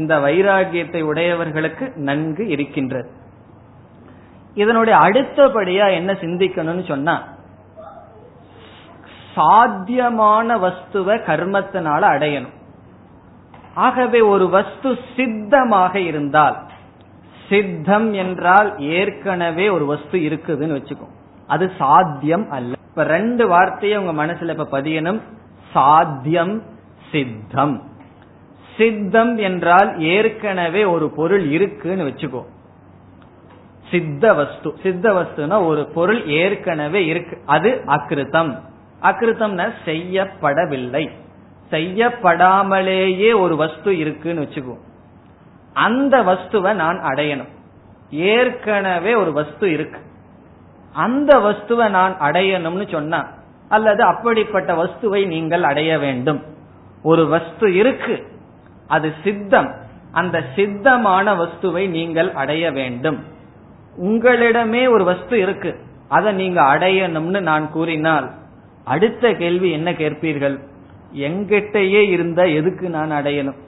இந்த வைராகியத்தை உடையவர்களுக்கு நன்கு இருக்கின்றது. இதனுடைய அடுத்தபடியா என்ன சிந்திக்கணும்னு சொன்னா, சாத்தியமான வஸ்துவ கர்மத்தினால அடையணும். ஆகவே ஒரு வஸ்து சித்தமாக இருந்தால், சித்தம் என்றால் ஏற்கனவே ஒரு வஸ்து இருக்குதுன்னு வச்சுக்கோம், அது சாத்தியம் அல்ல. இப்ப ரெண்டு வார்த்தையை உங்க மனசுல இப்ப பதியணும், சாத்தியம், சித்தம். சித்தம் என்றால் ஏற்கனவே ஒரு பொருள் இருக்குன்னு வச்சுக்கோ, சித்த வஸ்து. சித்த வஸ்துனா ஒரு பொருள் ஏற்கனவே இருக்கு, அது அகிருதம். அகிருதம்னா செய்யப்படவில்லை, செய்யப்படாமலேயே ஒரு வஸ்து இருக்குன்னு வச்சுக்கோ. அந்த வஸ்துவை நான் அடையணும். ஏற்கனவே ஒரு வஸ்து இருக்கு, அந்த வஸ்துவை நான் அடையணும்னு சொன்னா, அல்லது அப்படிப்பட்ட வஸ்துவை நீங்கள் அடைய வேண்டும். ஒரு வஸ்து இருக்கு, அது சித்தம், அந்த சித்தமான வஸ்துவை நீங்கள் அடைய வேண்டும். உங்களிடமே ஒரு வஸ்து இருக்கு, அதை நீங்க அடையணும்னு நான் கூறினால் அடுத்த கேள்வி என்ன கேட்பீர்கள்? எங்கிட்டயே இருந்தா எதுக்கு நான் அடையணும்?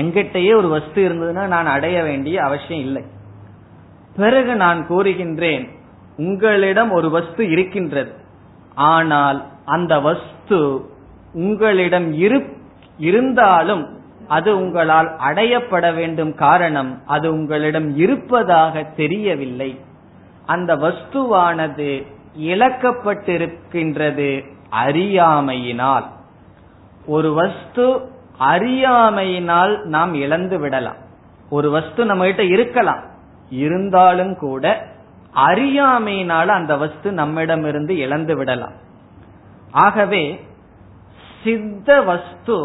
எங்கிட்டயே ஒரு வஸ்து இருந்ததுன்னா நான் அடைய வேண்டிய அவசியம் இல்லை. பிறகு நான் கூறுகின்றேன், உங்களிடம் ஒரு வஸ்து இருக்கின்றது, ஆனால் அந்த வஸ்து உங்களிடம் இருந்தாலும் அது உங்களால் அடையப்பட வேண்டும். காரணம், அது உங்களிடம் இருப்பதாக தெரியவில்லை. அந்த வஸ்துவானது இழக்கப்பட்டிருக்கின்றது அறியாமையினால். ஒரு வஸ்து அறியாமையினால் நாம் இழந்து விடலாம். ஒரு வஸ்து நம்ம கிட்ட இருக்கலாம், இருந்தாலும் கூட அறியாமையினால் அந்த வஸ்து நம்மிடமிருந்து இழந்து விடலாம். ஆகவே சித்த வஸ்து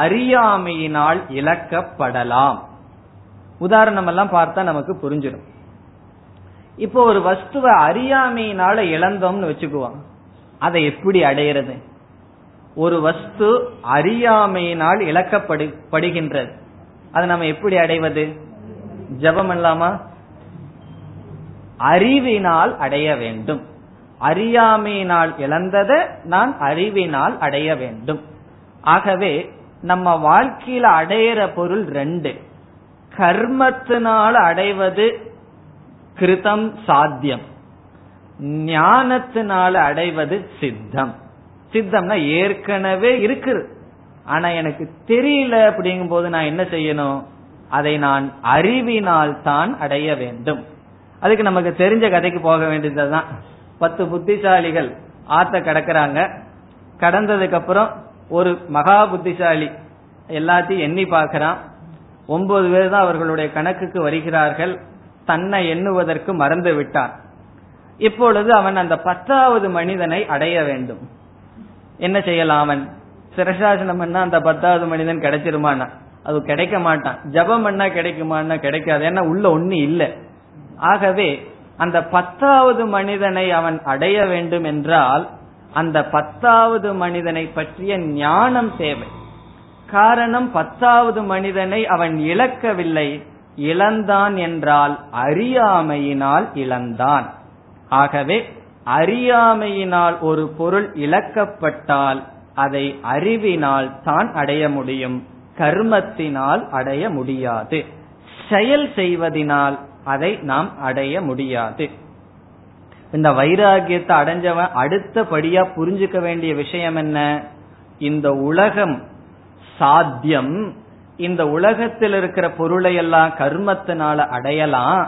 அறியாமையினால் இழக்கப்படலாம். உதாரணம் எல்லாம் பார்த்தா நமக்கு புரிஞ்சிடும். இப்போ ஒரு வஸ்துவை அறியாமையினால இழந்தோம்னு வச்சுக்குவாங்க, அதை எப்படி அடையிறது? ஒரு வஸ்து அறியாமையினால் இழக்கப்படுகின்றது, அதை நம்ம எப்படி அடைவது? ஜபம் இல்லாமா? அறிவினால் அடைய வேண்டும். அறியாமையினால் இழந்ததை நான் அறிவினால் அடைய வேண்டும். ஆகவே நம்ம வாழ்க்கையில அடையிற பொருள் ரெண்டு. கர்மத்தினால் அடைவது கிருதம், சாத்தியம். ஞானத்தினால அடைவது சித்தம். சித்தம்னா ஏற்கனவே இருக்குது, ஆனா எனக்கு தெரியல. அப்படிங்கும் போது நான் என்ன செய்யணும்? அதை நான் அறிவினால் தான் அடைய வேண்டும். அதுக்கு நமக்கு தெரிஞ்ச கதைக்கு போக வேண்டியதுதான். 10 புத்திசாலிகள் ஆத்த கடக்கிறாங்க. கடந்ததுக்கு அப்புறம் ஒரு மகா புத்திசாலி எல்லாத்தையும் எண்ணி பார்க்கிறான். 9 பேர் தான் அவர்களுடைய கணக்குக்கு வருகிறார்கள். தன்னை எண்ணுவதற்கு மறந்து விட்டான். இப்பொழுது அவன் அந்த 10வது மனிதனை அடைய வேண்டும். என்ன செய்யலாம்? அவன் சிரசாசனம் பண்ணா அந்த 10வது மனிதன் கிடைச்சிருமானா? அது கிடைக்க மாட்டான். ஜபம் பண்ணா கிடைக்குமானா? கிடைக்காது. ஏன்னா உள்ள ஒண்ணு இல்லை. ஆகவே அந்த 10வது மனிதனை அவன் அடைய வேண்டும் என்றால் அந்த 10வது மனிதனை பற்றிய ஞானம் தேவை. காரணம், 10வது மனிதனை அவன் இழக்கவில்லை. இழந்தான் என்றால் அறியாமையினால் இழந்தான். ஆகவே அறியாமையினால் ஒரு பொருள் இழக்கப்பட்டால் அதை அறிவினால் தான் அடைய முடியும், கர்மத்தினால் அடைய முடியாது. செயல் செய்வதனால் அதை நாம் அடைய முடியாது. இந்த வைராகியத்தை அடைஞ்சவன் அடுத்தபடியா புரிஞ்சுக்க வேண்டிய விஷயம் என்ன? இந்த உலகம் சாத்தியம், இந்த உலகத்தில் இருக்கிற பொருளை எல்லாம் கர்மத்தினால அடையலாம்.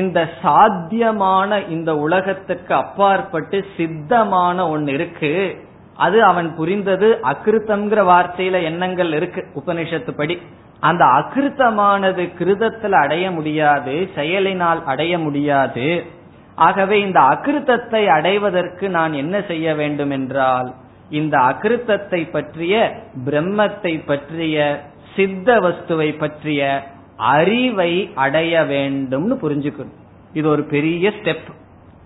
இந்த சாத்தியமான இந்த உலகத்துக்கு அப்பாற்பட்டு சித்தமான ஒன்னு இருக்கு. அது அவன் புரிந்தது. அகிருத்தம்ங்கிற வார்த்தையில எண்ணங்கள் இருக்கு உபனிஷத்து படி. அந்த அகிருத்தமானது கிருதத்துல அடைய முடியாது, செயலினால் அடைய முடியாது. ஆகவே இந்த அகிருத்தத்தை அடைவதற்கு நான் என்ன செய்ய வேண்டும் என்றால் இந்த அகிருத்தத்தை பற்றிய, பிரம்மத்தை பற்றிய, சித்த வஸ்துவை பற்றிய அறிவை அடைய வேண்டும்னு புரிஞ்சுக்கணும். இது ஒரு பெரிய ஸ்டெப்.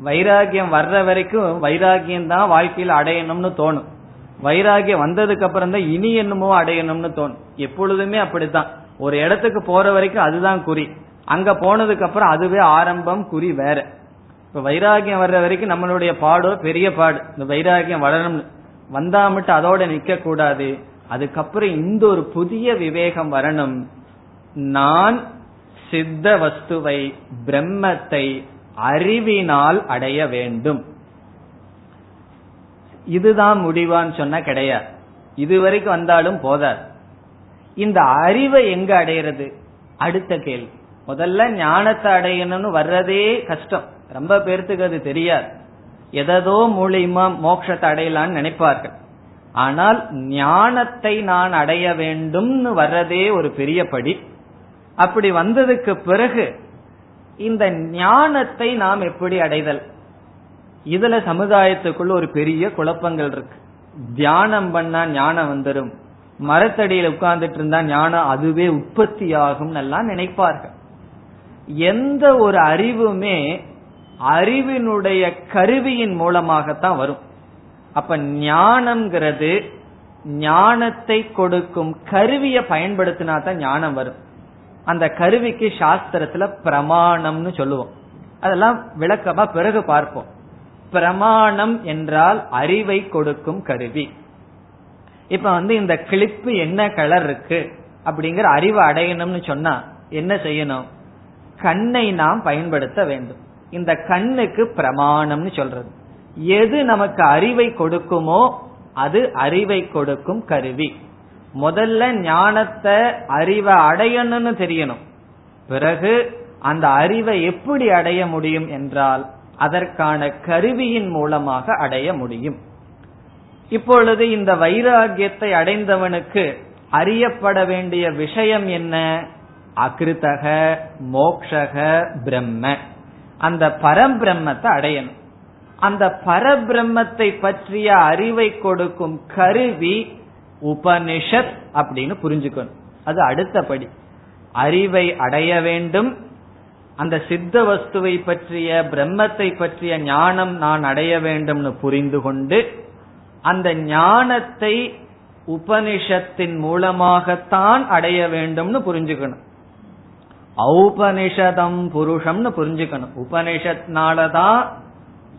வைராகியம் வர்ற வரைக்கும் வைராகியம் தான் வாழ்க்கையில் அடையணும்னு தோணும். வைராகியம் வந்ததுக்கு அப்புறம் தான் இனி என்னமோ அடையணும்னு தோணும். எப்பொழுதுமே அப்படித்தான். ஒரு இடத்துக்கு போற வரைக்கும் அதுதான் குறி. அங்க போனதுக்கு அப்புறம் அதுவே ஆரம்பம், குறி வேற. இப்ப வைராகியம் வர்ற வரைக்கும் நம்மளுடைய பாடோ பெரிய பாடு. இந்த வைராகியம் வளரணும்னு வந்தா மட்டும் அதோட நிக்க கூடாது. அதுக்கப்புறம் இந்த ஒரு புதிய விவேகம் வரணும். நான் சித்த வஸ்துவை, பிரம்மத்தை அறிவினால் அடைய வேண்டும். இதுதான் முடிவான்னு சொன்னா கிடையாது. இதுவரைக்கும் வந்தாலும் போதாது. இந்த அறிவை எங்க அடையிறது? அடுத்த கேள்வி. முதல்ல ஞானத்தை அடையணும்னு வர்றதே கஷ்டம். ரொம்ப பேர்த்துக்கு அது தெரியாது. எதோ மூலியமா மோட்சத்தை அடையலான்னு நினைப்பார்கள். ஆனால் ஞானத்தை நான் அடைய வேண்டும்னு வர்றதே ஒரு பெரிய படி. அப்படி வந்ததுக்கு பிறகு இந்த ஞானத்தை நாம் எப்படி அடைதல்? இதுல சமுதாயத்துக்குள்ள ஒரு பெரிய குழப்பங்கள் இருக்கு. தியானம் பண்ணா ஞானம் வந்துடும், மரத்தடியில உட்கார்ந்துட்டு இருந்தா ஞானம் அதுவே உற்பத்தி ஆகும் எல்லாம் நினைப்பார்கள். எந்த ஒரு அறிவுமே அறிவினுடைய கருவியின் மூலமாகத்தான் வரும். அப்ப ஞானம்ங்கிறது ஞானத்தை கொடுக்கும் கருவிய பயன்படுத்தினா தான் ஞானம் வரும். அந்த கருவிக்கு சாஸ்திரத்துல பிரமாணம்னு சொல்லுவோம். அதெல்லாம் விளக்கமா பிறகு பார்ப்போம். பிரமாணம் என்றால் அறிவை கொடுக்கும் கருவி. இப்ப இந்த கிளிப்பு என்ன கலர் இருக்கு அப்படிங்கிற அறிவை அடையணும்னு சொன்னா என்ன செய்யணும்? கண்ணை நாம் பயன்படுத்த வேண்டும். இந்த கண்ணுக்கு பிரமாணம்னு சொல்றது. எது நமக்கு அறிவை கொடுக்குமோ அது அறிவை கொடுக்கும் கருவி. முதல்ல ஞானத்தை, அறிவை அடையணும்னு தெரியணும். பிறகு அந்த அறிவை எப்படி அடைய முடியும் என்றால் அதற்கான கருவியின் மூலமாக அடைய முடியும். இப்பொழுது இந்த வைராகியத்தை அடைந்தவனுக்கு அறியப்பட வேண்டிய விஷயம் என்ன? அகிருத்தக மோக்ஷக பிரம்ம, அந்த பரம்பிரம்மத்தை அடையணும். அந்த பரபிரம்மத்தை பற்றிய அறிவை கொடுக்கும் கருவி உபனிஷத் அப்படின்னு புரிஞ்சுக்கணும். அது அடுத்தபடி. அறிவை அடைய வேண்டும். அந்த சித்த வஸ்துவை பற்றிய, பிரம்மத்தை பற்றிய ஞானம் நான் அடைய வேண்டும்னு புரிந்து கொண்டு அந்த ஞானத்தை உபனிஷத்தின் மூலமாகத்தான் அடைய வேண்டும்னு புரிஞ்சுக்கணும். ஔபனிஷதம் புருஷம்னு புரிஞ்சுக்கணும். உபனிஷத்னாலதான்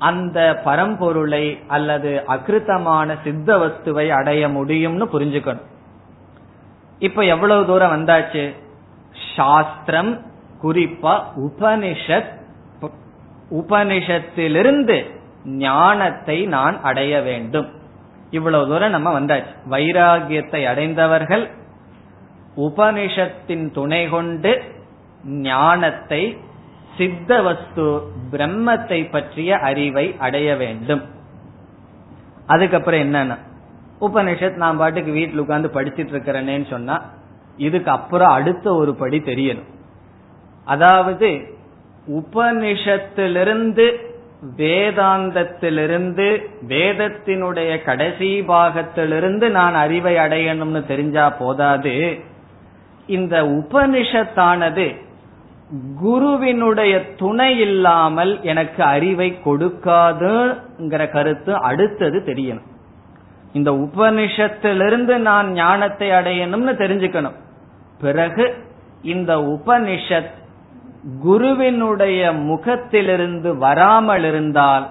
அந்த பரம்பொருளை அல்லது அகிருத்தமான சித்த வஸ்துவை அடைய முடியும்னு புரிஞ்சுக்கணும். இப்ப எவ்வளவு தூரம் வந்தாச்சு? சாஸ்திரம், குறிப்பா உபனிஷத், உபனிஷத்திலிருந்து ஞானத்தை நான் அடைய வேண்டும். இவ்வளவு தூரம் நம்ம வந்தாச்சு. வைராகியத்தை அடைந்தவர்கள் உபனிஷத்தின் துணை கொண்டு ஞானத்தை சித்த வஸ்து பிரம்மத்தை பற்றிய அறிவை அடைய வேண்டும். அதுக்கப்புறம் என்னன்னா உபனிஷத் நான் பாட்டுக்கு வீட்டில் உட்கார்ந்து படிச்சிட்டு இருக்கிறேன்னு சொன்னா இதுக்கு அப்புறம் அடுத்த ஒரு படி தெரியணும். அதாவது உபனிஷத்திலிருந்து வேதாந்தத்திலிருந்து வேதத்தினுடைய கடைசி பாகத்திலிருந்து நான் அறிவை அடையணும்னு தெரிஞ்சா போதாது. இந்த உபனிஷத்தானது குருவினுடைய துணை இல்லாமல் எனக்கு அறிவை கொடுக்காதுங்கிற கருத்து அடுத்தது தெரியணும். இந்த உபனிஷத்திலிருந்து நான் ஞானத்தை அடையணும்னு தெரிஞ்சுக்கணும். பிறகு இந்த உபனிஷத் குருவினுடைய முகத்திலிருந்து வராமல் இருந்தால்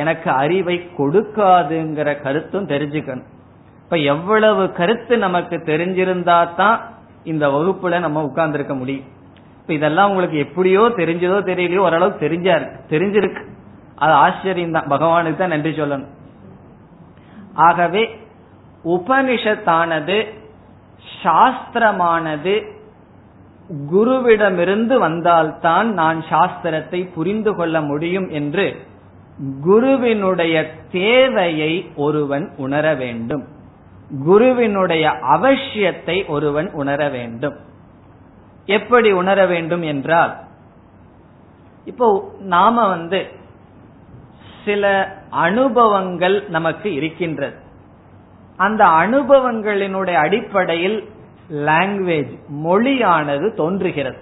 எனக்கு அறிவை கொடுக்காதுங்கிற கருத்தும் தெரிஞ்சுக்கணும். இப்ப எவ்வளவு கருத்து நமக்கு தெரிஞ்சிருந்தா தான் இந்த வகுப்புல நம்ம உட்கார்ந்துருக்க முடியும். இப்ப இதெல்லாம் உங்களுக்கு எப்படியோ தெரிஞ்சதோ தெரியலையோ ஓரளவுக்கு தெரிஞ்சிருக்கு. அது ஆச்சரியம் தான், பகவானுக்கு தான் நன்றி சொல்லணும். ஆகவே உபனிஷத்தானது சாஸ்திரமானது குருவிடமிருந்து வந்தால்தான் நான் சாஸ்திரத்தை புரிந்து கொள்ள முடியும் என்று குருவினுடைய தேவையை ஒருவன் உணர வேண்டும். குருவினுடைய அவசியத்தை ஒருவன் உணர வேண்டும். எப்படி உணர வேண்டும் என்றால், இப்போ நாம சில அனுபவங்கள் நமக்கு இருக்கின்றது. அந்த அனுபவங்களினுடைய அடிப்படையில் லாங்குவேஜ் மொழியானது தோன்றுகிறது.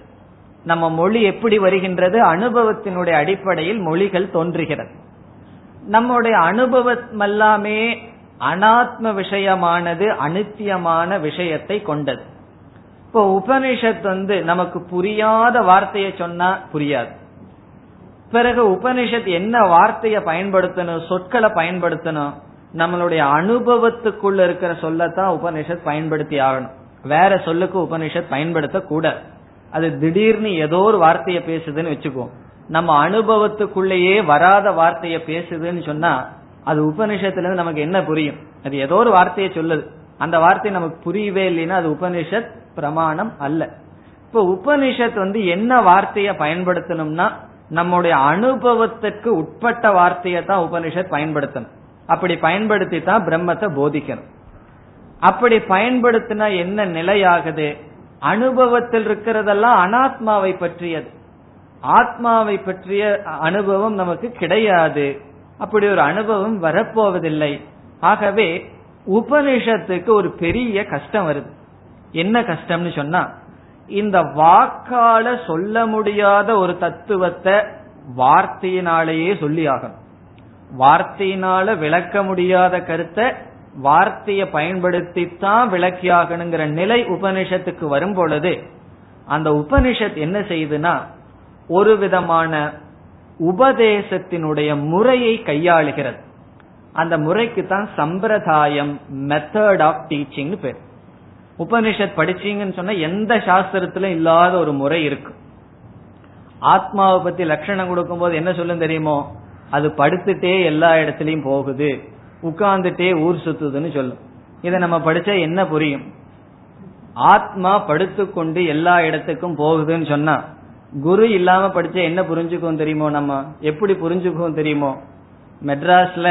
நம்ம மொழி எப்படி வருகின்றது? அனுபவத்தினுடைய அடிப்படையில் மொழிகள் தோன்றுகிறது. நம்முடைய அனுபவம் எல்லாமே அனாத்ம விஷயமானது, அனித்தியமான விஷயத்தை கொண்டது. இப்போ உபனிஷத் நமக்கு புரியாத வார்த்தையை சொன்னா புரியாது. பிறகு உபனிஷத் என்ன வார்த்தையை பயன்படுத்தணும், சொற்களை பயன்படுத்தணும், நம்மளுடைய அனுபவத்துக்குள்ள இருக்கிற சொல்லத்தான் உபனிஷத் பயன்படுத்தி ஆகணும். வேற சொல்லுக்கு உபனிஷத் பயன்படுத்த கூட. அது திடீர்னு ஏதோ ஒரு வார்த்தையை பேசுதுன்னு வச்சுக்கோம், நம்ம அனுபவத்துக்குள்ளேயே வராத வார்த்தையை பேசுதுன்னு சொன்னா அது உபனிஷத்துல இருந்து நமக்கு என்ன புரியும்? அது ஏதோ ஒரு வார்த்தையை சொல்லுது, அந்த வார்த்தை நமக்கு புரியவே இல்லைன்னா அது உபனிஷத் பிரமாணம் அல்ல. இப்ப உபனிஷத் என்ன வார்த்தையை பயன்படுத்தணும்னா நம்முடைய அனுபவத்திற்கு உட்பட்ட வார்த்தையை தான் உபனிஷத் பயன்படுத்தணும். அப்படி பயன்படுத்தி தான் பிரம்மத்தை போதிக்கணும். அப்படி பயன்படுத்தினா என்ன நிலையாகுது? அனுபவத்தில் இருக்கிறதெல்லாம் அனாத்மாவை பற்றியது, ஆத்மாவை பற்றிய அனுபவம் நமக்கு கிடையாது. அப்படி ஒரு அனுபவம் வரப்போவதில்லை. ஆகவே உபனிஷத்துக்கு ஒரு பெரிய கஷ்டம் வருது. என்ன கஷ்டம்னு சொன்னா, இந்த வாக்கால சொல்ல முடியாத ஒரு தத்துவத்தை வார்த்தையினாலேயே சொல்லி ஆகணும். வார்த்தையினால விளக்க முடியாத கருத்தை வார்த்தையை பயன்படுத்தித்தான் விளக்கியாகணுங்கிற நிலை உபனிஷத்துக்கு வரும் பொழுது அந்த உபனிஷத் என்ன செய்யுதுன்னா ஒரு விதமான உபதேசத்தினுடைய முறையை கையாளுகிறது. அந்த முறைக்கு தான் சம்பிரதாயம், மெத்தட் ஆஃப் டீச்சிங் பேர். உபனிஷத் படிச்சீங்கன்னு சொன்னா எந்த சாஸ்திரத்துல இல்லாத ஒரு முறை இருக்கு. ஆத்மாவை பத்தி லட்சணம் கொடுக்கும் போது என்ன சொல்லும் தெரியுமோ? அது படுத்துட்டே எல்லா இடத்துலயும் போகுது, உட்கார்ந்துட்டே ஊர் சுத்துதுன்னு சொல்லும். இதை நம்ம படிச்சா என்ன புரியும்? ஆத்மா படுத்துக்கொண்டு எல்லா இடத்துக்கும் போகுதுன்னு சொன்னா குரு இல்லாம படிச்சா என்ன புரிஞ்சுக்கும் தெரியுமோ? நம்ம எப்படி புரிஞ்சுக்கும் தெரியுமோ? மெட்ராஸ்ல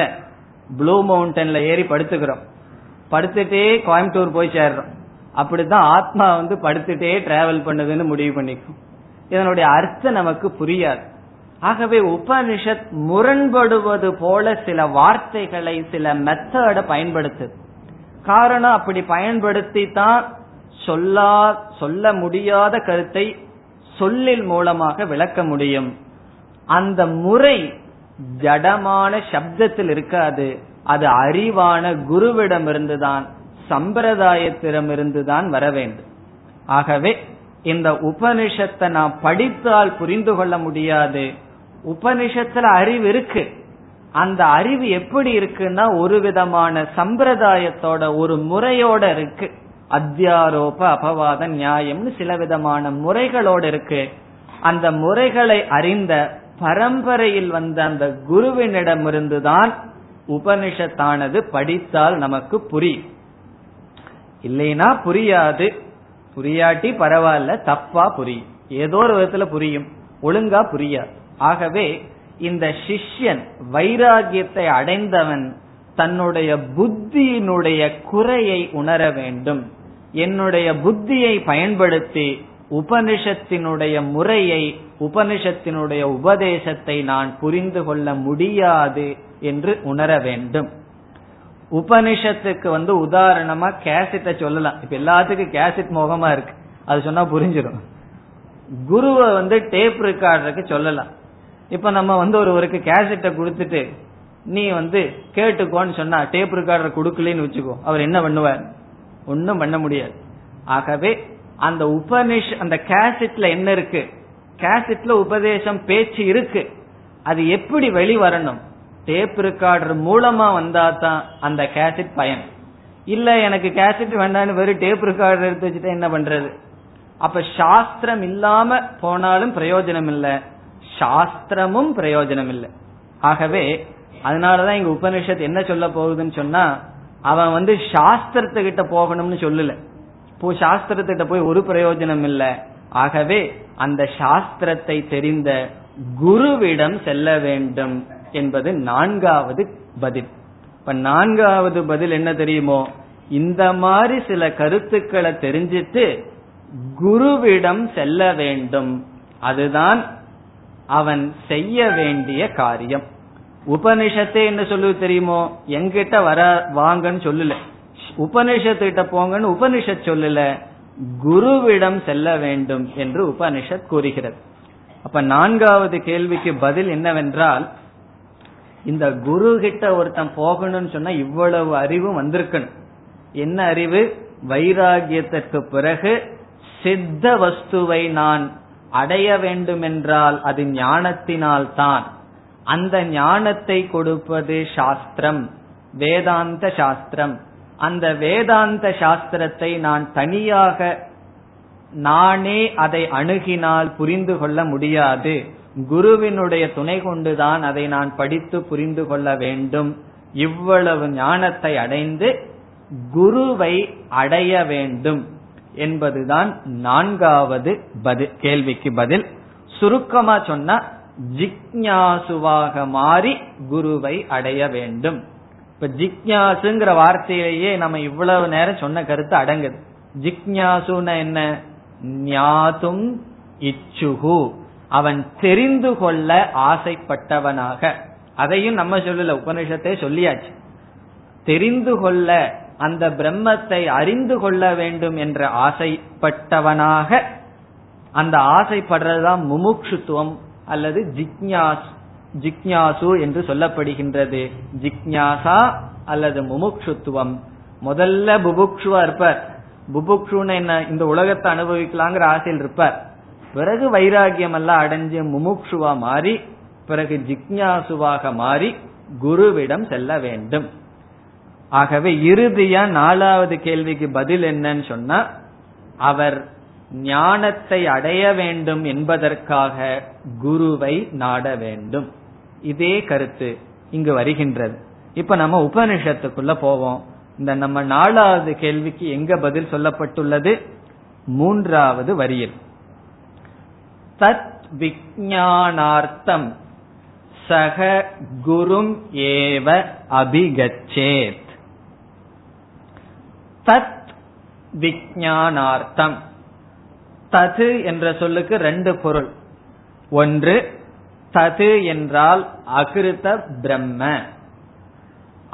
ப்ளூ மவுண்டன்ல ஏறி படுத்துக்கிறோம், படுத்துட்டே கோயம்புத்தூர் போய் சேர்றோம். அப்படித்தான் ஆத்மா படுத்துட்டே டிராவல் பண்ணுதுன்னு முடிவு பண்ணிக்கும். இதனுடைய அர்த்தம் நமக்கு புரியாது. ஆகவே உபனிஷத் முரண்படுவது போல சில வார்த்தைகளை, சில மெத்தட பயன்படுத்துது. காரணம், அப்படி பயன்படுத்தி தான் சொல்ல முடியாத கருத்தை சொல்லில் மூலமாக விளக்க முடியும். அந்த முறை ஜடமான சப்தத்தில் இருக்காது. அது அறிவான குருவிடமிருந்துதான், சம்பிரதாயத்திடமிருந்துதான் வர வேண்டும். ஆகவே இந்த உபனிஷத்தை நாம் படித்தால் புரிந்து கொள்ள முடியாது. உபனிஷத்துல அறிவு இருக்கு. அந்த அறிவு எப்படி இருக்குன்னா ஒரு விதமான சம்பிரதாயத்தோட, ஒரு முறையோட இருக்கு. அத்தியாரோப அபவாத நியாயம்னு சில விதமான முறைகளோட இருக்கு. அந்த முறைகளை அறிந்த, பரம்பரையில் வந்த அந்த குருவினிடமிருந்துதான் உபனிஷத்தானது படித்தால் நமக்கு புரியும். இல்லைன்னா புரியாது. புரியாட்டி பரவாயில்ல, தப்பா புரியும், ஏதோ ஒரு விதத்துல புரியும். ஒழுங்கா புரியாது. ஆகவே இந்த சிஷ்யன் வைராகியத்தை அடைந்தவன் தன்னுடைய புத்தியினுடைய குறையை உணர வேண்டும். என்னுடைய புத்தியை பயன்படுத்தி உபனிஷத்தினுடைய முறையை, உபனிஷத்தினுடைய உபதேசத்தை நான் புரிந்து கொள்ள முடியாது என்று உணர வேண்டும். உபனிஷத்துக்கு உதாரணமா கேசட்டை சொல்லலாம். இப்ப எல்லாத்துக்கும் கேசட் மோகமா இருக்கு, அது சொன்னா புரிஞ்சிடும். குருவை டேப் ரெக்கார்டருக்கு சொல்லலாம். இப்ப நம்ம ஒருவருக்கு கேசட்டை கொடுத்துட்டு நீ கேட்டுக்கோன்னு சொன்னா டேப் ரெக்கார்டர் கொடுக்கலன்னு வச்சுக்கோ, அவர் என்ன பண்ணுவார்? ஒன்னும் பண்ண முடியாது. ஆகவே அந்த அந்த கேசட்ல என்ன இருக்கு? கேசட்ல உபதேசம் பேச்சு இருக்கு. அது எப்படி வெளிவரணும்? டேப் ரெக்கார்டர் மூலமா வந்தாதான் அந்த கேசட் பயன். இல்ல எனக்கு கேசட் வேண்டான்னு வெறும் டேப் ரெக்கார்டர் எடுத்து வச்சுட்டா என்ன பண்றது? அப்ப சாஸ்திரம் இல்லாம போனாலும் பிரயோஜனம் இல்ல, சாஸ்திரமும் பிரயோஜனம் இல்ல. ஆகவே அதனாலதான் இங்க உபனிஷத் என்ன சொல்ல போகுதுன்னு சொன்னா, அவன் சாஸ்திரத்துக்கிட்ட போகணும்னு சொல்லல. சாஸ்திரத்திட்ட போய் ஒரு பிரயோஜனம் இல்ல. ஆகவே அந்த சாஸ்திரத்தை தெரிந்த குருவிடம் செல்ல வேண்டும் என்பது நான்காவது பதில். இப்ப நான்காவது பதில் என்ன தெரியுமோ? இந்த மாதிரி சில கருத்துக்களை தெரிஞ்சிட்டு குருவிடம் செல்ல வேண்டும். அதுதான் அவன் செய்ய வேண்டிய காரியம். உபனிஷத்தை என்ன சொல்லுவது தெரியுமோ? எங்கிட்ட வர வாங்கன்னு சொல்லல, உபனிஷத்துக்கிட்ட போங்கன்னு உபனிஷத் சொல்லல, குருவிடம் செல்ல வேண்டும் என்று உபனிஷத் கூறுகிறது. அப்ப நான்காவது கேள்விக்கு பதில் என்னவென்றால், இந்த குரு கிட்ட ஒருத்தன் போகணும்னு சொன்னா இவ்வளவு அறிவு வந்திருக்கணும். என்ன அறிவு? வைராகியத்திற்கு பிறகு சித்த வஸ்துவை நான் அடைய வேண்டும் என்றால் அது ஞானத்தினால் தான். அந்த ஞானத்தை கொடுப்பது சாஸ்திரம், வேதாந்த சாஸ்திரம். அந்த வேதாந்த சாஸ்திரத்தை நான் தனியாக நானே அதை அணுகினால் புரிந்து கொள்ள முடியாது. குருவினுடைய துணை கொண்டுதான் அதை நான் படித்து புரிந்து கொள்ள வேண்டும். இவ்வளவு ஞானத்தை அடைந்து குருவை அடைய வேண்டும் என்பதுதான் நான்காவது கேள்விக்கு பதில். சுருக்கமா சொன்னா ஜிக்ஞாசுவாக மாறி குருவை அடைய வேண்டும். இப்ப ஜிக்ஞாசுங்கிற வார்த்தையிலேயே நம்ம இவ்வளவு நேரம் சொன்ன கருத்து அடங்குது. ஜிக்ஞாசுன்னா என்ன? ஞாதும் இச்சுகு, அவன் தெரிந்து கொள்ள ஆசைப்பட்டவனாக. அதையும் நம்ம சொல்லல, உபனிஷத்தை சொல்லியாச்சு. தெரிந்து கொள்ள, அந்த பிரம்மத்தை அறிந்து கொள்ள வேண்டும் என்ற ஆசைப்பட்டவனாக. அந்த ஆசைப்படுறதுதான் முமுட்சுத்துவம் அல்லது ஜிக்ஞாசு என்று சொல்லப்படுகின்றது. ஜிக்ஞாசா அல்லது முமுட்சுத்துவம். முதல்ல புபுக்ஷுவா இருப்பார். புபுக்ஷுன்னு என்ன? இந்த உலகத்தை அனுபவிக்கலாங்கிற ஆசையில் இருப்பார். பிறகு வைராகியம் எல்லாம் அடைஞ்ச முமுட்சுவா மாறி, பிறகு ஜிக்ஞாசுவாக மாறி குருவிடம் செல்ல வேண்டும். ஆகவே இறுதியா நாலாவது கேள்விக்கு பதில் என்னன்னு சொன்னா, அவர் ஞானத்தை அடைய வேண்டும் என்பதற்காக குருவை நாட வேண்டும். இதே கருத்து இங்கு வருகின்றது. இப்ப நம்ம உபனிஷத்துக்குள்ள போவோம். இந்த நம்ம நாலாவது கேள்விக்கு எங்க பதில் சொல்லப்பட்டுள்ளது? மூன்றாவது வரியில், தத் விஞ்ஞானார்த்தம் சக குரும் ஏவ அபிகச்சேத். தத் விஞ்ஞானார்த்தம், தது என்ற சொல்லுக்கு ரெண்டு பொருள். ஒன்று, தது என்றால் அகிருத்த பிரம்ம.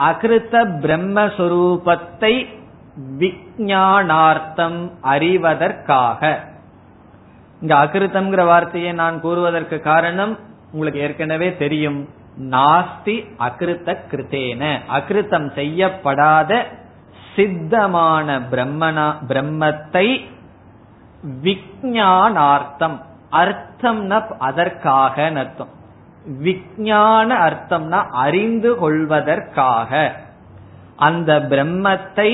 அகிருத்த பிரம்மஸ்வரூபத்தை விஞ்ஞானார்த்தம் அறிவதற்காக. இங்க அகிருத்தம்ங்கிற வார்த்தையை நான் கூறுவதற்கு காரணம் உங்களுக்கு ஏற்கனவே தெரியும். நாஸ்தி அகிருத்த கிருத்தேன, அகிருத்தம் செய்யப்படாத சித்தமான பிரம்மத்தை விஞ்ஞானார்த்தம், அர்த்தம்னா அதற்காக அர்த்தம். விஞ்ஞான அர்த்தம்னா அறிந்து கொள்வதற்காக, அந்த பிரம்மத்தை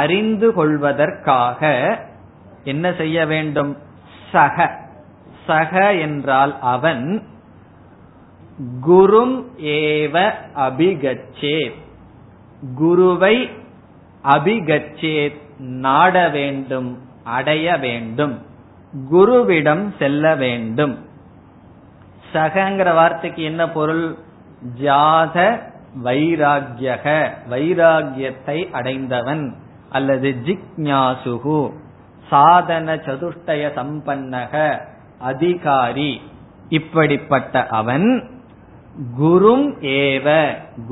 அறிந்து கொள்வதற்காக என்ன செய்ய வேண்டும்? சக, சக என்றால் அவன், குரும் ஏவ அபிகச்சேத், குருவை அபிகச்சேத் நாட வேண்டும், அடைய வேண்டும், குருவிடம் செல்ல வேண்டும். சகங்கிற வார்த்தைக்கு என்ன பொருள்? ஜாத வைராக்யக, வைராக்யத்தை அடைந்தவன் அல்லது ஜிக்ஞாசுகு, சாதன சதுஷ்டய சம்பன்னக அதிகாரி, இப்படிப்பட்ட அவன் குரும் ஏவ,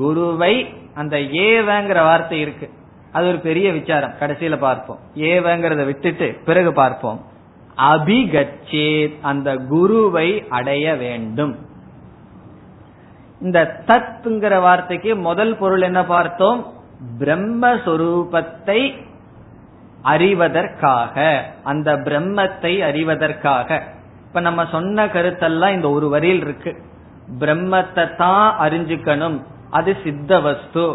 குருவை, அந்த ஏவங்கிற வார்த்தை இருக்கு, அது ஒரு பெரிய விசாரம், கடைசியில பார்ப்போம். ஏவங்கிறத விட்டுட்டு பிறகு பார்ப்போம். அபிகச்சேத், அந்த குருவை அடைய வேண்டும். இந்த தத்துங்கிற வார்த்தைக்கு முதல் பொருள் என்ன பார்த்தோம்? பிரம்மஸ்வரூபத்தை அறிவதற்காக, அந்த பிரம்மத்தை அறிவதற்காக. இப்ப நம்ம சொன்ன கருத்தெல்லாம் இந்த ஒரு வரியில் இருக்கு. பிரம்மத்தை தான் அறிஞ்சுக்கணும், அது சித்த வஸ்து.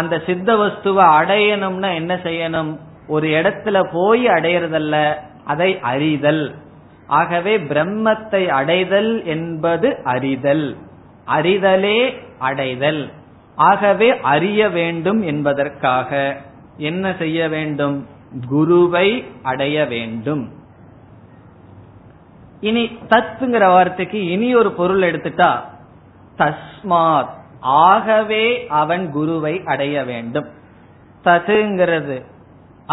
அந்த சித்த வஸ்துவை அடையணும்னா என்ன செய்யணும்? ஒரு இடத்துல போய் அடையறதல்ல, அதை அறிதல். ஆகவே பிரம்மத்தை அடைதல் என்பது அறிதல், அறிதலே அடைதல். ஆகவே அறிய வேண்டும் என்பதற்காக என்ன செய்ய வேண்டும்? குருவை அடைய வேண்டும். இனி தத்துங்கிற வார்த்தைக்கு இனி ஒரு பொருள் எடுத்துட்டா, தஸ்மாத், ஆகவே அவன் குருவை அடைய வேண்டும். ததுங்கிறது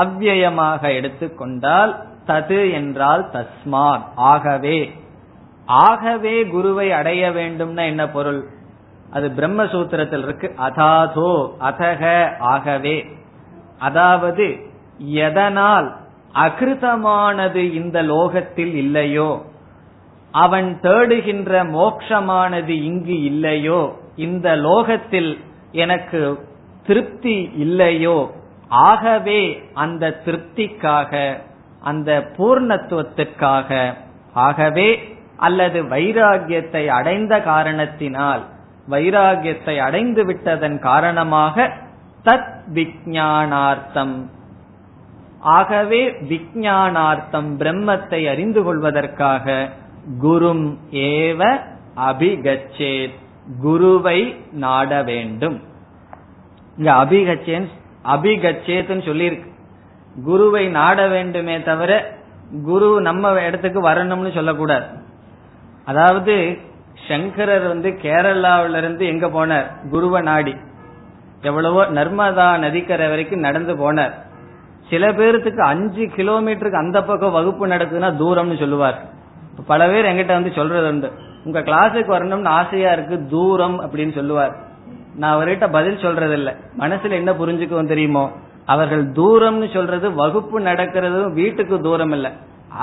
அவ்யயமாக எடுத்துக்கொண்டால், தது என்றால் தஸ்மாத், ஆகவே. ஆகவே குருவை அடைய வேண்டும்னா என்ன பொருள்? அது பிரம்மசூத்திரத்தில் இருக்கு, அதாதோ அதக, ஆகவே. அதாவது எதனால் அகிருதமானது இந்த லோகத்தில் இல்லையோ, அவன் தேடுகின்ற மோட்சமானது இங்கு இல்லையோ, இந்த லோகத்தில் எனக்கு திருப்தி இல்லையோ, ஆகவே அந்த திருப்திக்காக, அந்த பூர்ணத்துவத்திற்காக, ஆகவே அல்லது வைராகியத்தை அடைந்த காரணத்தினால், வைராகியத்தை அடைந்து விட்டதன் காரணமாக தத் விஞ்ஞானார்த்தம், ஆகவே விஞ்ஞானார்த்தம், பிரம்மத்தை அறிந்து கொள்வதற்காக குரும் ஏவ அபிகச்சேத், குருவை நாட வேண்டும். இங்க அபிகச்சேத்னு சொல்லிருக்கு. குருவை நாட வேண்டுமே தவிர குரு நம்ம இடத்துக்கு வரணும்னு சொல்லக்கூடாது. அதாவது சங்கரர் கேரளாவில இருந்து எங்க போனார்? குருவை நாடி. எவ்வளவோ நர்மதா நதிக்கரை வரைக்கும் நடந்து போனார். சில பேர்த்துக்கு 5 கிலோமீட்டருக்கு அந்த பக்கம் வகுப்பு நடக்குதுன்னா தூரம்னு சொல்லுவார். பல பேர் எங்கிட்ட சொல்றது உண்டு, உங்க கிளாஸுக்கு வரணும்னு ஆசையா இருக்கு, தூரம் அப்படின்னு சொல்லுவார். நான் அவர்கிட்ட பதில் சொல்றது இல்ல. மனசுல என்ன புரிஞ்சுக்குவோம் தெரியுமோ? அவர்கள் தூரம்னு சொல்றது வகுப்பு நடக்கிறது வீட்டுக்கு தூரம் இல்ல,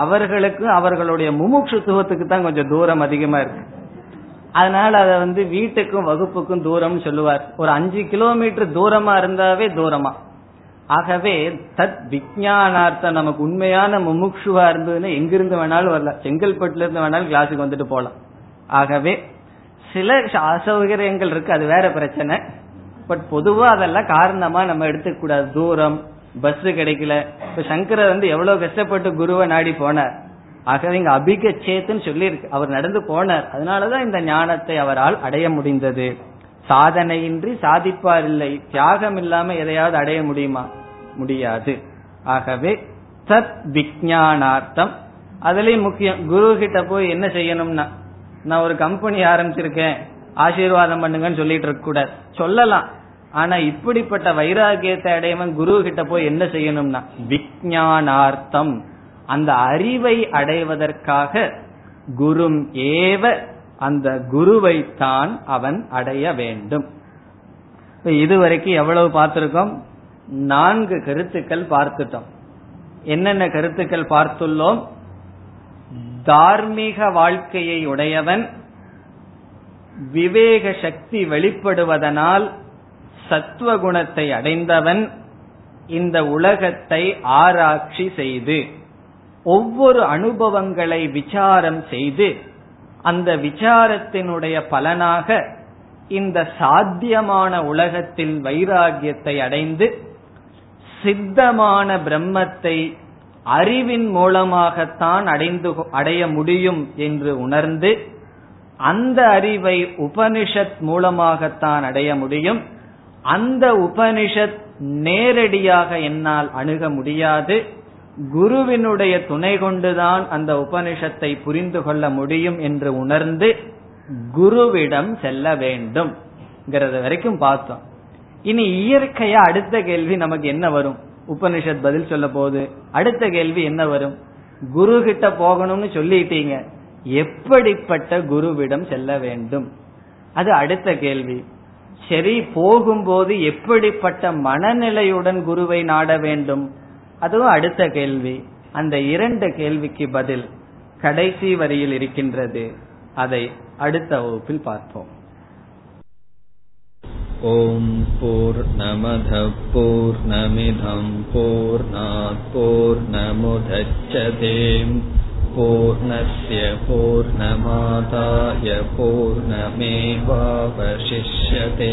அவர்களுக்கு அவர்களுடைய முமுட்சுத்துவத்துக்கு தான் கொஞ்சம் தூரம் அதிகமா இருக்கு. அதனால அத வீட்டுக்கும் வகுப்புக்கும் தூரம்னு சொல்லுவார். ஒரு 5 கிலோமீட்டர் தூரமா இருந்தாவே தூரமா. ஆகவே தத் விஞ்ஞானார்த்தம் நமக்கு உண்மையான முமுட்சுவா இருந்ததுன்னு எங்கிருந்து வேணாலும் வரலாம், செங்கல்பட்டுல இருந்து வேணாலும் கிளாஸுக்கு வந்துட்டு போலாம். ஆகவே சில அசௌகரியங்கள் இருக்கு, அது வேற பிரச்சனை. பட் பொதுவா அதெல்லாம் காரணமா நம்ம எடுத்துக்க கூடாது. தூரம், பஸ் கிடைக்கல. இப்ப சங்கரர் எவ்வளவு கஷ்டப்பட்டு குருவை நாடி போனார். ஆகவே இங்க அபிகச்சேத்துன்னு சொல்லி இருக்கு, அவர் நடந்து போனார். அதனாலதான் இந்த ஞானத்தை அவரால் அடைய முடிந்தது. சாதனையின்றி சாதிப்பார் இல்லை, தியாகம் இல்லாம எதையாவது அடைய முடியுமா? முடியாது. ஆகவே தத் விஞ்ஞானார்த்தம். அதுலயும் முக்கியம், குரு கிட்ட போய் என்ன செய்யணும்னா, நான் ஒரு கம்பெனி ஆரம்பிச்சிருக்கேன், ஆசீர்வாதம் பண்ணுங்கன்னு சொல்லிட்டு இருக்க கூடாது. சொல்லலாம், ஆனா இப்படிப்பட்ட வைராகியத்தை அடையவன் குரு கிட்ட போய் என்ன செய்யணும்னா, விஞ்ஞானார்த்தம், அந்த அறிவை அடைவதற்காக குரும் ஏவ, அந்த குருவை தான் அவன் அடைய வேண்டும். இதுவரைக்கும் எவ்வளவு பார்த்திருக்கோம்? 4 கருத்துக்கள் பார்த்துட்டோம். என்னென்ன கருத்துக்கள் பார்த்துள்ளோம்? தார்மீக வாழ்க்கையை உடையவன், விவேக சக்தி வெளிப்படுவதனால் சத்துவகுணத்தை அடைந்தவன், இந்த உலகத்தை ஆராய்ச்சி செய்து ஒவ்வொரு அனுபவங்களை விசாரம் செய்து அந்த விசாரத்தினுடைய பலனாக இந்த சாத்தியமான உலகத்தில் வைராகியத்தை அடைந்து சித்தமான பிரம்மத்தை அறிவின் மூலமாகத்தான் அடைய முடியும் என்று உணர்ந்து, அந்த அறிவை உபனிஷத் மூலமாகத்தான் அடைய முடியும், அந்த உபனிஷத் நேரடியாக என்னால் அணுக முடியாது, குருவினுடைய துணை கொண்டுதான் அந்த உபனிஷத்தை புரிந்து கொள்ள முடியும் என்று உணர்ந்து குருவிடம் செல்ல வேண்டும் வரைக்கும் பார்த்தோம். இனி இயற்கையா அடுத்த கேள்வி நமக்கு என்ன வரும்? உபனிஷத் பதில் சொல்ல போது அடுத்த கேள்வி என்ன வரும்? குரு கிட்ட போகணும்னு சொல்லிட்டீங்க, எப்படிப்பட்ட குருவிடம் செல்ல வேண்டும்? அது அடுத்த கேள்வி. சரி, போகும்போது எப்படிப்பட்ட மனநிலையுடன் குருவை நாட வேண்டும்? அதுவும் அடுத்த கேள்வி. அந்த இரண்டு கேள்விக்கு பதில் கடைசி வரியில் இருக்கின்றது. அதை அடுத்த வகுப்பில் பார்ப்போம். ஓம் பூர்ணமதః பூர்ணமிதம் பூர்ணாத் பூர்ணமுதச்யதே பூர்ணஸ்ய பூர்ணமாதாய பூர்ணமேவாவசிஷ்யதே.